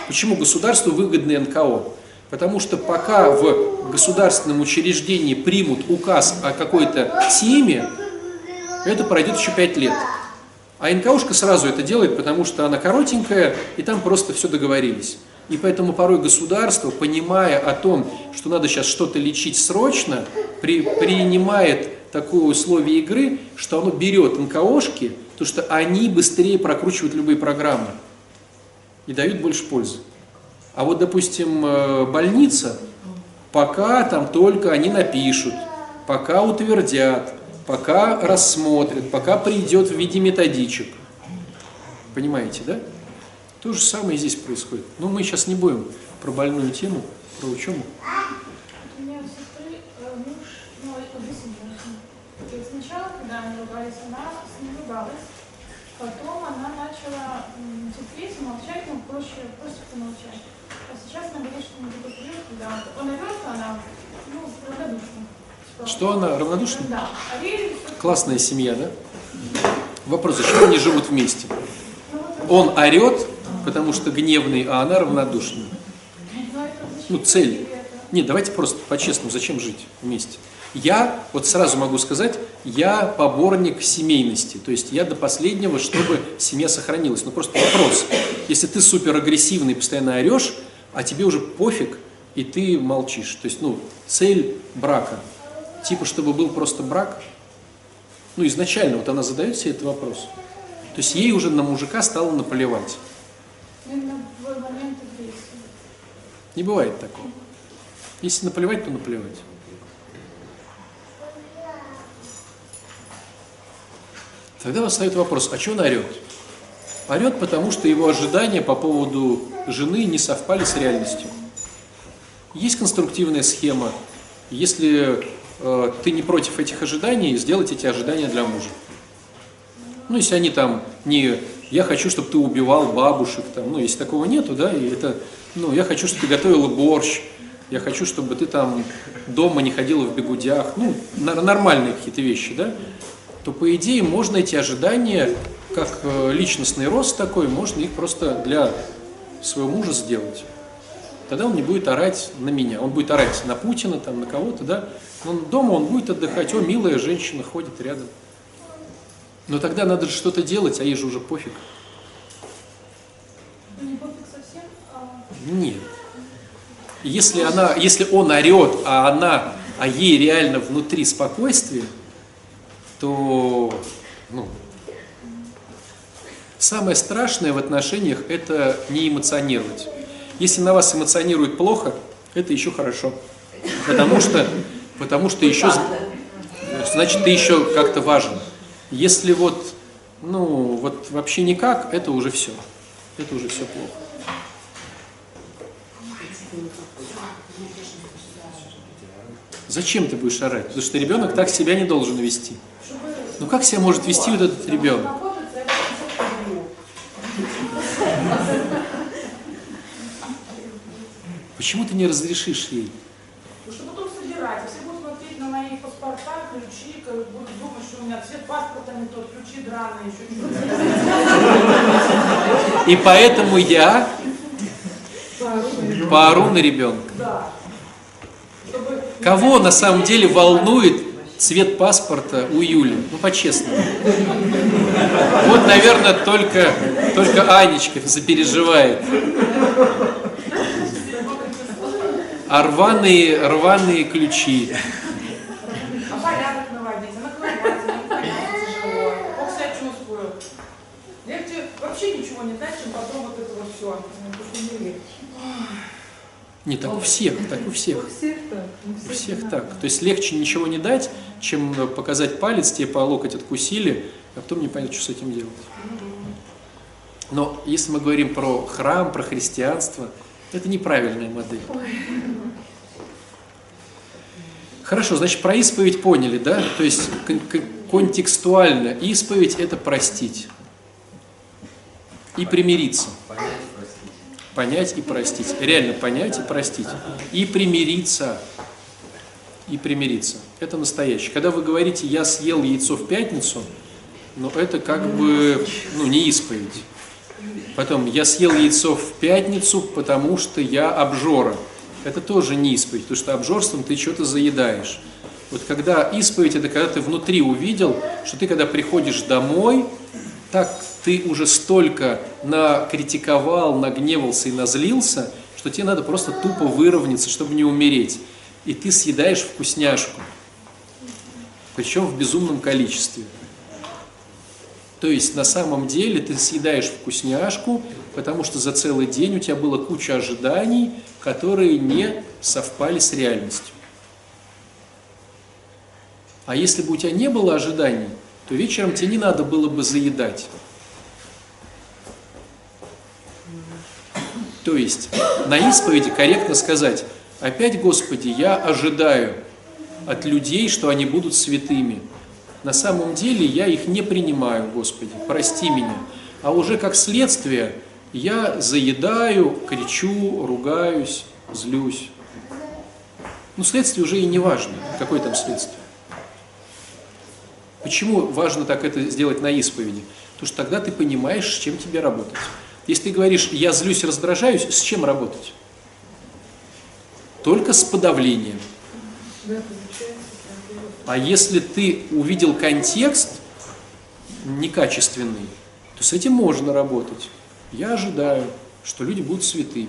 Почему государству выгодны НКО? Потому что пока в государственном учреждении примут указ о какой-то теме, это пройдет еще 5 лет. А НКОшка сразу это делает, потому что она коротенькая, и там просто все договорились. И поэтому порой государство, понимая о том, что надо сейчас что-то лечить срочно, принимает такое условие игры, что оно берет НКОшки, потому что они быстрее прокручивают любые программы и дают больше пользы. А вот, допустим, больница, пока там только они напишут, пока утвердят, пока рассмотрят, пока придет в виде методичек. Понимаете, да? То же самое здесь происходит. Но мы сейчас не будем про больную тему, про учебу. У меня у сестры муж, объяснил. Сначала, когда они ругались, она не ругалась. Потом она начала терпеть, молчать, проще просто помолчать. А сейчас она говорит, что не терпит, когда он орет, она равнодушна. Что она? Равнодушна? Да. Классная семья, да? Вопрос, зачем они живут вместе? Он орет, потому что гневный, а она равнодушна. Цель. Нет, давайте просто по-честному, зачем жить вместе? Я, сразу могу сказать, я поборник семейности. То есть я до последнего, чтобы семья сохранилась. Просто вопрос. Если ты суперагрессивный, постоянно орешь, а тебе уже пофиг, и ты молчишь. То есть, цель брака. Чтобы был просто брак. Изначально, она задает себе этот вопрос. То есть ей уже на мужика стало наплевать. Не бывает такого. Если наплевать, то наплевать. Тогда встает вопрос, а чего он орет? Орет, потому что его ожидания по поводу жены не совпали с реальностью. Есть конструктивная схема. Если ты не против этих ожиданий, сделать эти ожидания для мужа. Если они там не «я хочу, чтобы ты убивал бабушек», если такого нету, да, и это, «я хочу, чтобы ты готовила борщ», «я хочу, чтобы ты там дома не ходила в бегудях», нормальные какие-то вещи, да, то, по идее, можно эти ожидания, как личностный рост такой, можно их просто для своего мужа сделать. Тогда он не будет орать на меня, он будет орать на Путина, на кого-то, да, но дома он будет отдыхать, о, милая женщина ходит рядом. Но тогда надо же что-то делать, а ей же уже пофиг. Не пофиг совсем? Нет. Если он орет, а ей реально внутри спокойствие, то, Самое страшное в отношениях – это не эмоционировать. Если на вас эмоционирует плохо, это еще хорошо. Потому что еще... Значит, ты еще как-то важен. Если вообще никак, это уже все. Это уже все плохо. Зачем ты будешь орать? Потому что ребенок так себя не должен вести. Как себя может вести этот ребенок? Почему ты не разрешишь ей? Ключи, будут думать, что у меня цвет паспорта не тот, ключи драные, еще чуть-чуть. И поэтому я поору на ребенка. Да. Кого на самом деле волнует цвет паспорта у Юли? По-честному. Вот, наверное, только Анечка запереживает. А рваные ключи. А порядок наводить, а накрывать, тяжело. Как себя чувствую. Легче вообще ничего не дать, чем потом вот это вот все. Не так у всех, так у всех. У всех так. То есть легче ничего не дать, чем показать палец, тебе по локоть откусили, а потом непонятно, что с этим делать. Но если мы говорим про храм, про христианство, это неправильная модель. Хорошо, значит, про исповедь поняли, да? То есть контекстуально исповедь – это простить и примириться. Понять и простить. Реально понять и простить. И примириться. И примириться. Это настоящее. Когда вы говорите «я съел яйцо в пятницу», но это как бы не исповедь. Потом «я съел яйцо в пятницу, потому что я обжора». Это тоже не исповедь, потому что обжорством ты что-то заедаешь. Вот когда исповедь, это когда ты внутри увидел, что ты когда приходишь домой, так ты уже столько накритиковал, нагневался и назлился, что тебе надо просто тупо выровняться, чтобы не умереть. И ты съедаешь вкусняшку, причем в безумном количестве. То есть на самом деле ты съедаешь вкусняшку, потому что за целый день у тебя была куча ожиданий, которые не совпали с реальностью. А если бы у тебя не было ожиданий, то вечером тебе не надо было бы заедать. То есть на исповеди корректно сказать: «Опять, Господи, я ожидаю от людей, что они будут святыми. На самом деле я их не принимаю, Господи, прости меня». А уже как следствие я заедаю, кричу, ругаюсь, злюсь. Следствие уже и не важно, какое там следствие. Почему важно так это сделать на исповеди? Потому что тогда ты понимаешь, с чем тебе работать. Если ты говоришь «я злюсь, раздражаюсь», с чем работать? Только с подавлением. А если ты увидел контекст некачественный, то с этим можно работать. Я ожидаю, что люди будут святыми.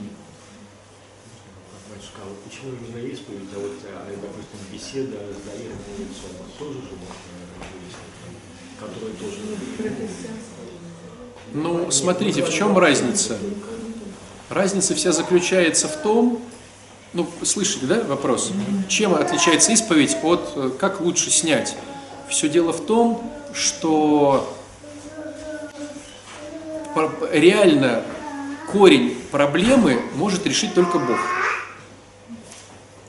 Батюшка, а вот почему именно исповедь, а вот, допустим, беседа с доверенным лицом, тоже же можно выяснить, которая тоже... Смотрите, в чем разница? Разница вся заключается в том... слышали, да, вопрос? Чем отличается исповедь от «как лучше снять»? Все дело в том, что реально корень проблемы может решить только Бог.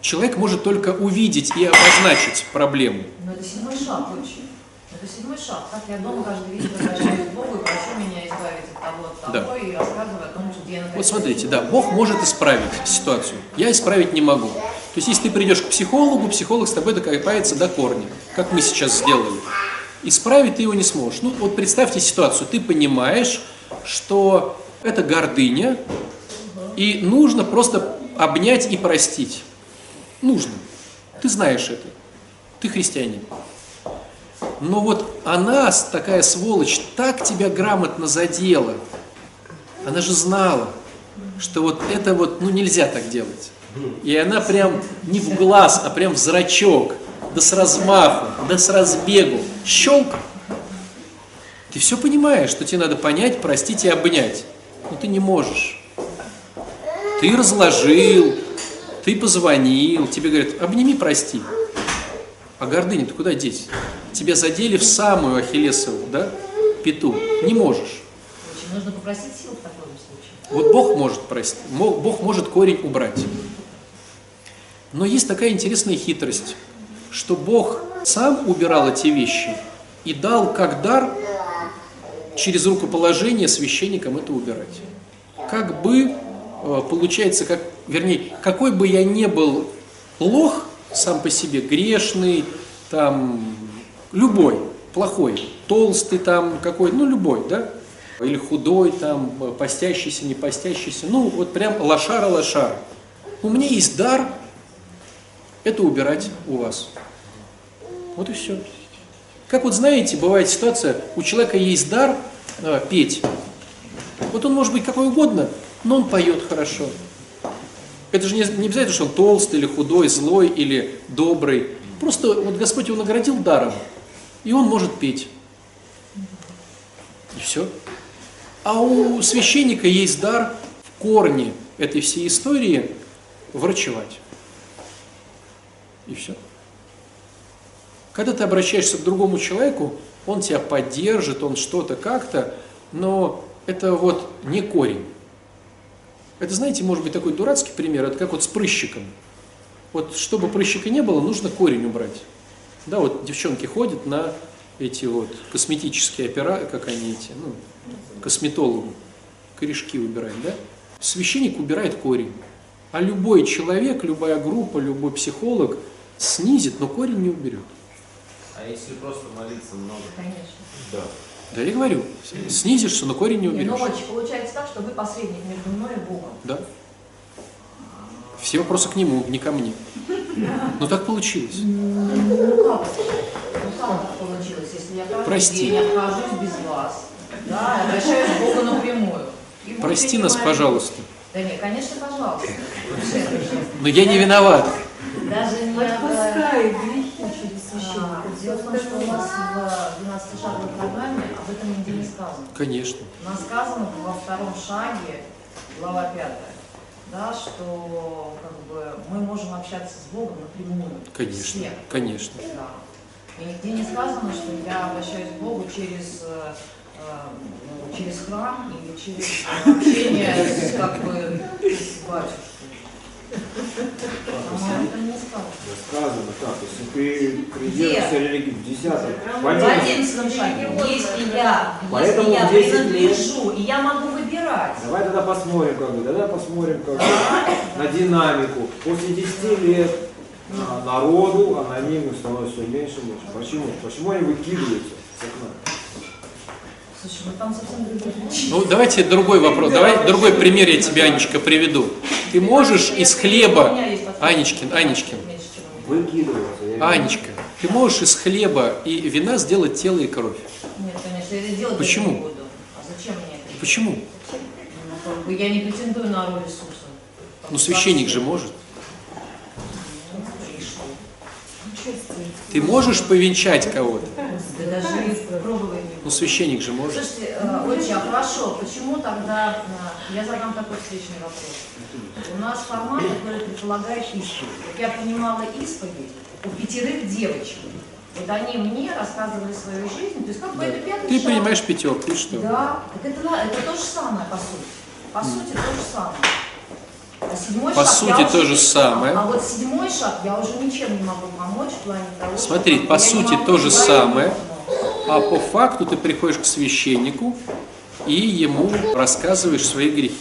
Человек может только увидеть и обозначить проблему. Но это седьмой шаг вообще. Это седьмой шаг. Так я дома каждый вечер обращаюсь к Богу и прошу меня избавить от того и рассказываю о том, где я нахожусь. Вот смотрите, да, Бог может исправить ситуацию. Я исправить не могу. То есть, если ты придешь к психологу, психолог с тобой докопается до корня, как мы сейчас сделали. Исправить ты его не сможешь. Вот представьте ситуацию. Ты понимаешь, что это гордыня, и нужно просто обнять и простить. Нужно. Ты знаешь это. Ты христианин. Но вот она, такая сволочь, так тебя грамотно задела. Она же знала, что вот это вот, нельзя так делать. И она прям не в глаз, а прям в зрачок, да с размаху, да с разбегу, щелк. Ты все понимаешь, что тебе надо понять, простить и обнять. Но ты не можешь. Ты разложил, ты позвонил, тебе говорят: обними, прости. А гордыню-то куда деть? Тебя задели в самую ахиллесову, да, пяту. Не можешь. Очень нужно попросить сил в таком случае. Вот Бог может простить, Бог может корень убрать. Но есть такая интересная хитрость, что Бог сам убирал эти вещи и дал как дар через рукоположение священникам это убирать. Как бы, получается, какой бы я ни был лох сам по себе, грешный, там... Любой, плохой, толстый там какой, любой, да? Или худой там, постящийся, не постящийся, вот прям лошара-лошара. У меня есть дар это убирать у вас. Вот и все. Как вот знаете, бывает ситуация, у человека есть дар петь. Вот он может быть какой угодно, но он поет хорошо. Это же не обязательно, что он толстый или худой, злой или добрый. Просто вот Господь его наградил даром, и он может петь. И все. А у священника есть дар в корне этой всей истории врачевать. И все. Когда ты обращаешься к другому человеку, он тебя поддержит, он что-то как-то, но это вот не корень. Это, знаете, может быть такой дурацкий пример, это как вот с прыщиком. Вот чтобы прыщика не было, нужно корень убрать. Да, вот девчонки ходят на эти вот косметические опера, как они эти, ну, косметологу, корешки убирать, да? Священник убирает корень. А любой человек, любая группа, любой психолог снизит, но корень не уберет. А если просто молиться много? Конечно. Да. Да я говорю, снизишься, но корень не уберешь. Но получается так, что вы посредник между мной и Богом. Да. Все вопросы к нему, не ко мне. Но так получилось. Ну как так получилось, если я каждый день обхожусь без вас? Да, обращаюсь к Богу напрямую. Прости нас, пожалуйста. Да нет, конечно, пожалуйста. Но я не виноват. Даже не отпускает грехи через священника. Дело в том, что у нас в 12-шаговой программе об этом нигде не сказано. Конечно. У нас сказано во втором шаге, глава 5. Да, что как бы, мы можем общаться с Богом напрямую. Конечно, конечно. Да. И нигде не сказано, что я обращаюсь к Богу через храм или через общение с, как бы, с батюшкой. Это не сказано. Так, если ты придерживаешься религии в 10-м, в 11-м шаге, если я принадлежу, и я могу выбирать. Давай тогда посмотрим, на динамику. После 10 лет народу анонимных становится все меньше и меньше. Почему? Почему они выкидываются с окна? Слушай, ну там совсем другой вопрос. Ну давайте другой вопрос. Давай другой пример я тебе, Анечка, приведу. Ты можешь из хлеба... Анечка, ты можешь из хлеба и вина сделать тело и кровь? Нет, конечно, я это делать не буду. А зачем мне это? Почему? Ну, как бы я не претендую на роль Иисуса. Ну священник же может. Ты можешь повенчать кого-то? Да даже не пробовай. Ну, священник же может. Слушайте, отче, хорошо, почему тогда... Я задам такой встречный вопрос. У нас формат, который предполагает исповедь. Как я понимала, исповедь у 5 девочек. Вот они мне рассказывали свою жизнь. То есть как бы это 5 человек. Ты принимаешь 5, ты что? Да, так это то же самое, по сути. По сути, то же самое. По сути, то же самое. А вот 7 шаг я уже ничем не могу помочь в плане того, что... Смотри, по сути, то же самое, а по факту ты приходишь к священнику и ему рассказываешь свои грехи.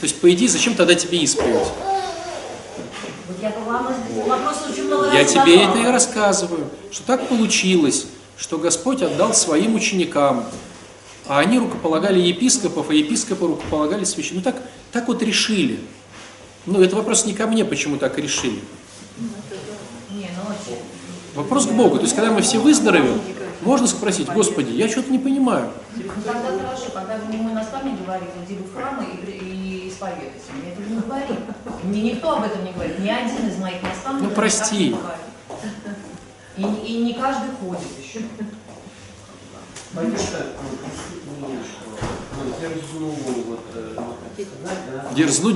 То есть, по идее, зачем тогда тебе исповедь? Я тебе это и рассказываю, что так получилось, что Господь отдал своим ученикам, а они рукополагали епископов, а епископы рукополагали священников. Ну так вот решили. Ну, это вопрос не ко мне, почему так решили. Вопрос к Богу. То есть, когда мы все выздоровеем, можно спросить: Господи, я что-то не понимаю. Тогда хорошо, когда мой наставник говорит, иди в храм и исповедуйся. Мне этого не говорит. Мне никто об этом не говорит. Ни один из моих наставников. Ну, прости. И не каждый ходит еще.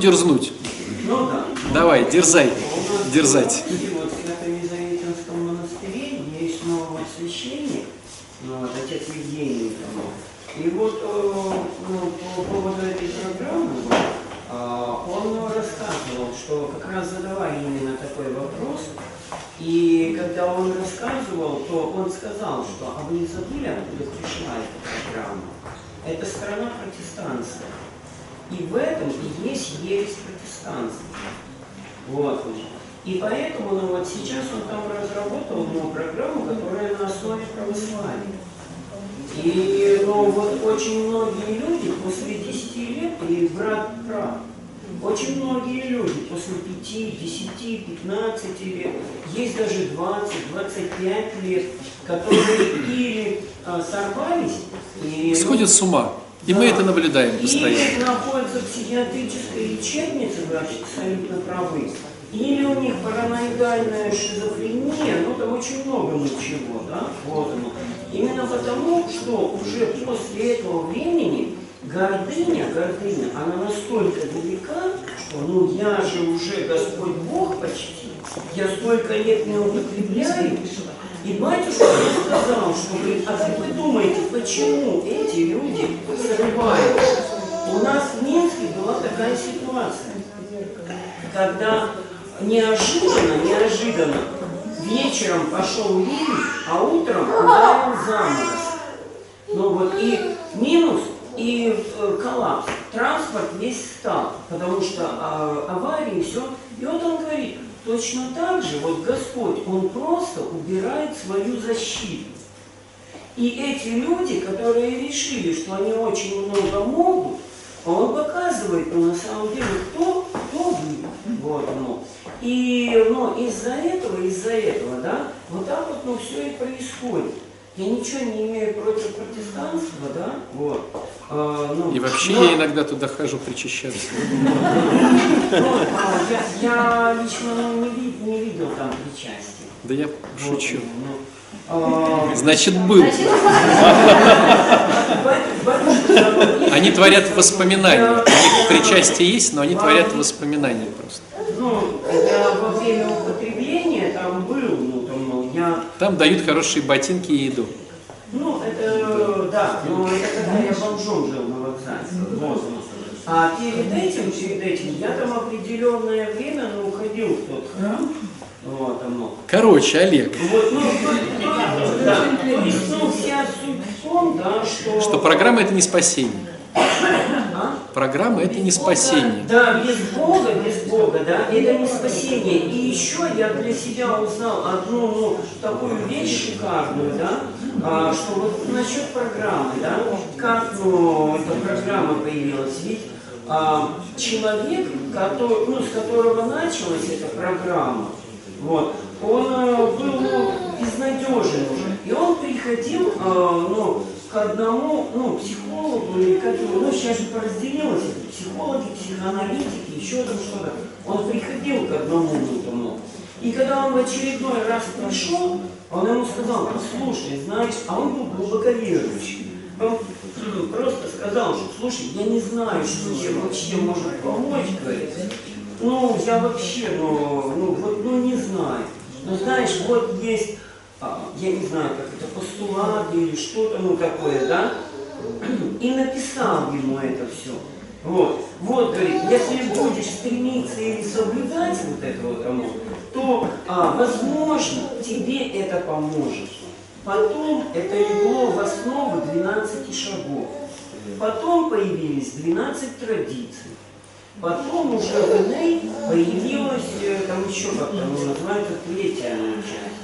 Дерзнуть. Ну, да. Давай, дерзай. Дерзать. Вот в Свято-Елизаветинском монастыре есть новый священник, отец Евгений. И вот по поводу этой программы он рассказывал, что как раз задавая именно такой вопрос, и когда он рассказывал, то он сказал, что а вы не забыли, откуда пришла эта программа? Это сторона протестанства. И в этом и есть ересь протестанства. Вот. И поэтому вот сейчас он там разработал программу, которая на основе православия. И вот очень многие люди после 10 лет, и брат прав, Очень многие люди после 5, 10, 15 лет, есть даже 20, 25 лет, которые или сорвались, или... Сходят с ума. И да. Мы это наблюдаем постоянно. Или находятся в психиатрической лечебнице, врачи абсолютно правы, или у них параноидальная шизофрения, ну там очень много ничего, да, вот оно. Именно потому, что уже после этого времени гордыня, она настолько велика, что ну я же уже Господь Бог почти, я столько лет не употребляю. И батюшка сказал, что говорит, а как вы думаете, почему эти люди срывают? У нас в Минске была такая ситуация, когда неожиданно вечером пошел ливень, а утром ударил заморозок. Ну вот и минус, и коллапс. Транспорт весь встал, потому что аварии и все. И вот он говорит, точно так же, вот Господь, Он просто убирает свою защиту. И эти люди, которые решили, что они очень много могут, Он показывает, на самом деле, кто вы. Вот оно. И из-за этого, да, вот так вот все и происходит. Я ничего не имею против протестанства, да, вот. И вообще я иногда туда хожу причащаться. Я лично не видел там причастия. Да я шучу. Значит, был. Они творят воспоминания. У них причастие есть, но они творят воспоминания просто. Ну, это во время употребления там был, Там дают хорошие ботинки и еду. Ну, это, да, но когда я бомжом жил на вокзале, а перед этим, я там определенное время, уходил в тот храм. Вот оно. Короче, Олег. Вот, вся суть в том, да, что программа это не спасение. Программа это не спасение. Да, без Бога, да, это не спасение. И еще я для себя узнал одну такую вещь шикарную, да, что вот насчет программы, да, как эта программа появилась. Ведь человек, который, с которого началась эта программа, вот, он был безнадежен уже. И он приходил, к одному, психологу или к этому, сейчас же поразделилось, психологи, психоаналитики, еще там что-то. Он приходил к одному, и когда он в очередной раз пришел, он ему сказал, послушай, знаешь, а он был глубоковерующий. Он просто сказал, что, слушай, я не знаю, что тебе вообще может помочь, говорит. Я вообще, не знаю. Но знаешь, вот есть... я не знаю, как это, постулат или что-то, такое, да, и написал ему это все. Вот, говорит, если будешь стремиться и соблюдать вот это то, возможно, тебе это поможет. Потом это легло в основу 12 шагов. Потом появились 12 традиций. Потом уже в Эней появилась, там еще как-то называют, третья часть.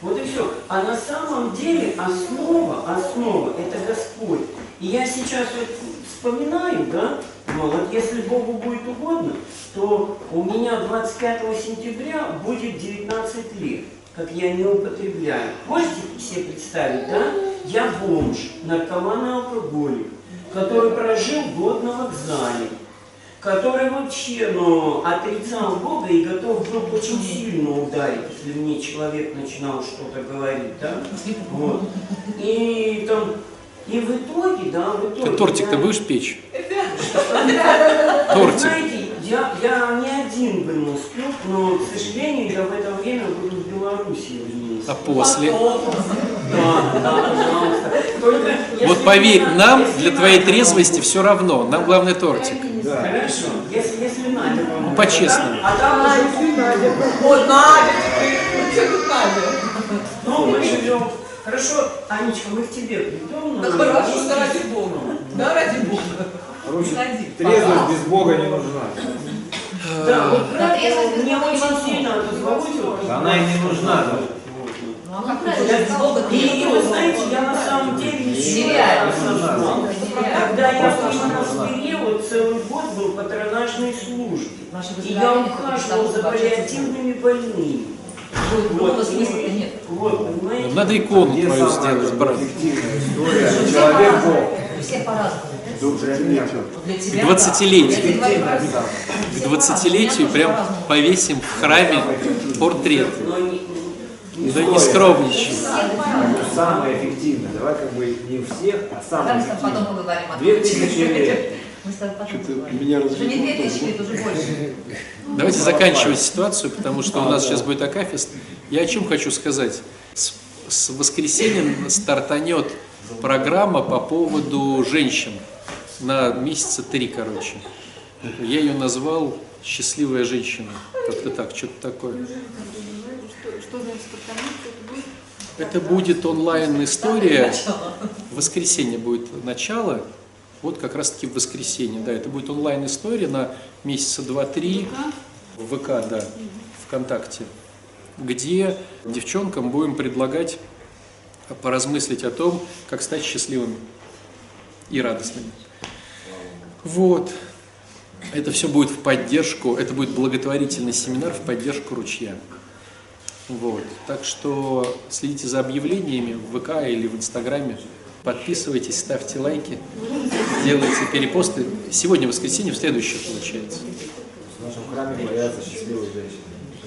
Вот и все. А на самом деле основа – это Господь. И я сейчас вспоминаю, да, если Богу будет угодно, то у меня 25 сентября будет 19 лет, как я не употребляю. Можете себе представить, да? Я бомж, наркоман и алкоголик, который прожил год на вокзале, который вообще отрицал Бога и готов был очень сильно ударить, если мне человек начинал что-то говорить, да? Вот. И в итоге, Ты тортик-то будешь печь? Тортик. Знаете, я не один был на скрюк, но, к сожалению, я в это время буду в Беларуси. А после? Вот поверь, нам для твоей трезвости все равно, нам главное тортик. Хорошо, если Надя. По-честному. А там уже Надя. Вот Надя, ты тут Надя. Мы живем. Хорошо, Анечка, мы к тебе придем. Да хорошо, что ради Бога. Да ради Бога. Трезвость без Бога не нужна. Да, вот трезвость мне очень сильно отозвучила. Она и не нужна. И вы знаете, я на самом деле еще раз, когда я в Москве, целый год был патронаж важной службе. И я ухаживал за паллиативными больными. Вот, нет. Вот, надо икону твою сделать, брат. Человек Бог. К 20-летию. К 20-летию прям повесим в храме портрет. Да не скромничай. Самое эффективное. Давай как бы не у всех, а самое эффективное. 2000 лет. Меня уже не 2000 лет, уже больше. Давайте заканчивать ситуацию, потому что у нас сейчас будет акафист. Я о чем хочу сказать. С воскресенья стартанет программа по поводу женщин. На месяца 3, короче. Я ее назвал «Счастливая женщина». Как-то так, что-то такое. Это будет онлайн-история. В воскресенье будет начало. Вот как раз-таки в воскресенье. Да, это будет онлайн-история на месяца 2-3 в ВК, да, ВКонтакте, где девчонкам будем предлагать поразмыслить о том, как стать счастливыми и радостными. Вот. Это все будет в поддержку, это будет благотворительный семинар в поддержку ручья. Вот. Так что следите за объявлениями в ВК или в Инстаграме, подписывайтесь, ставьте лайки, делайте перепосты. Сегодня воскресенье, в следующее получается. В нашем храме боятся счастливых женщин.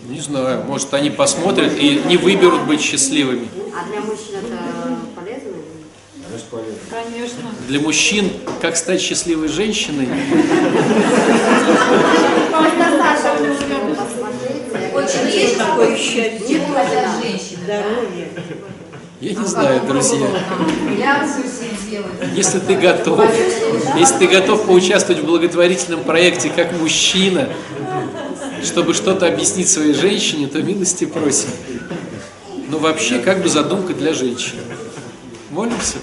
Не знаю, может они посмотрят и не выберут быть счастливыми. А для мужчин это полезно? Конечно. Для мужчин, как стать счастливой женщиной? Есть такое счастье, здоровье. Я не знаю, друзья. Если ты готов поучаствовать в благотворительном проекте как мужчина, чтобы что-то объяснить своей женщине, то милости просим. Но вообще, как бы задумка для женщин. Молимся?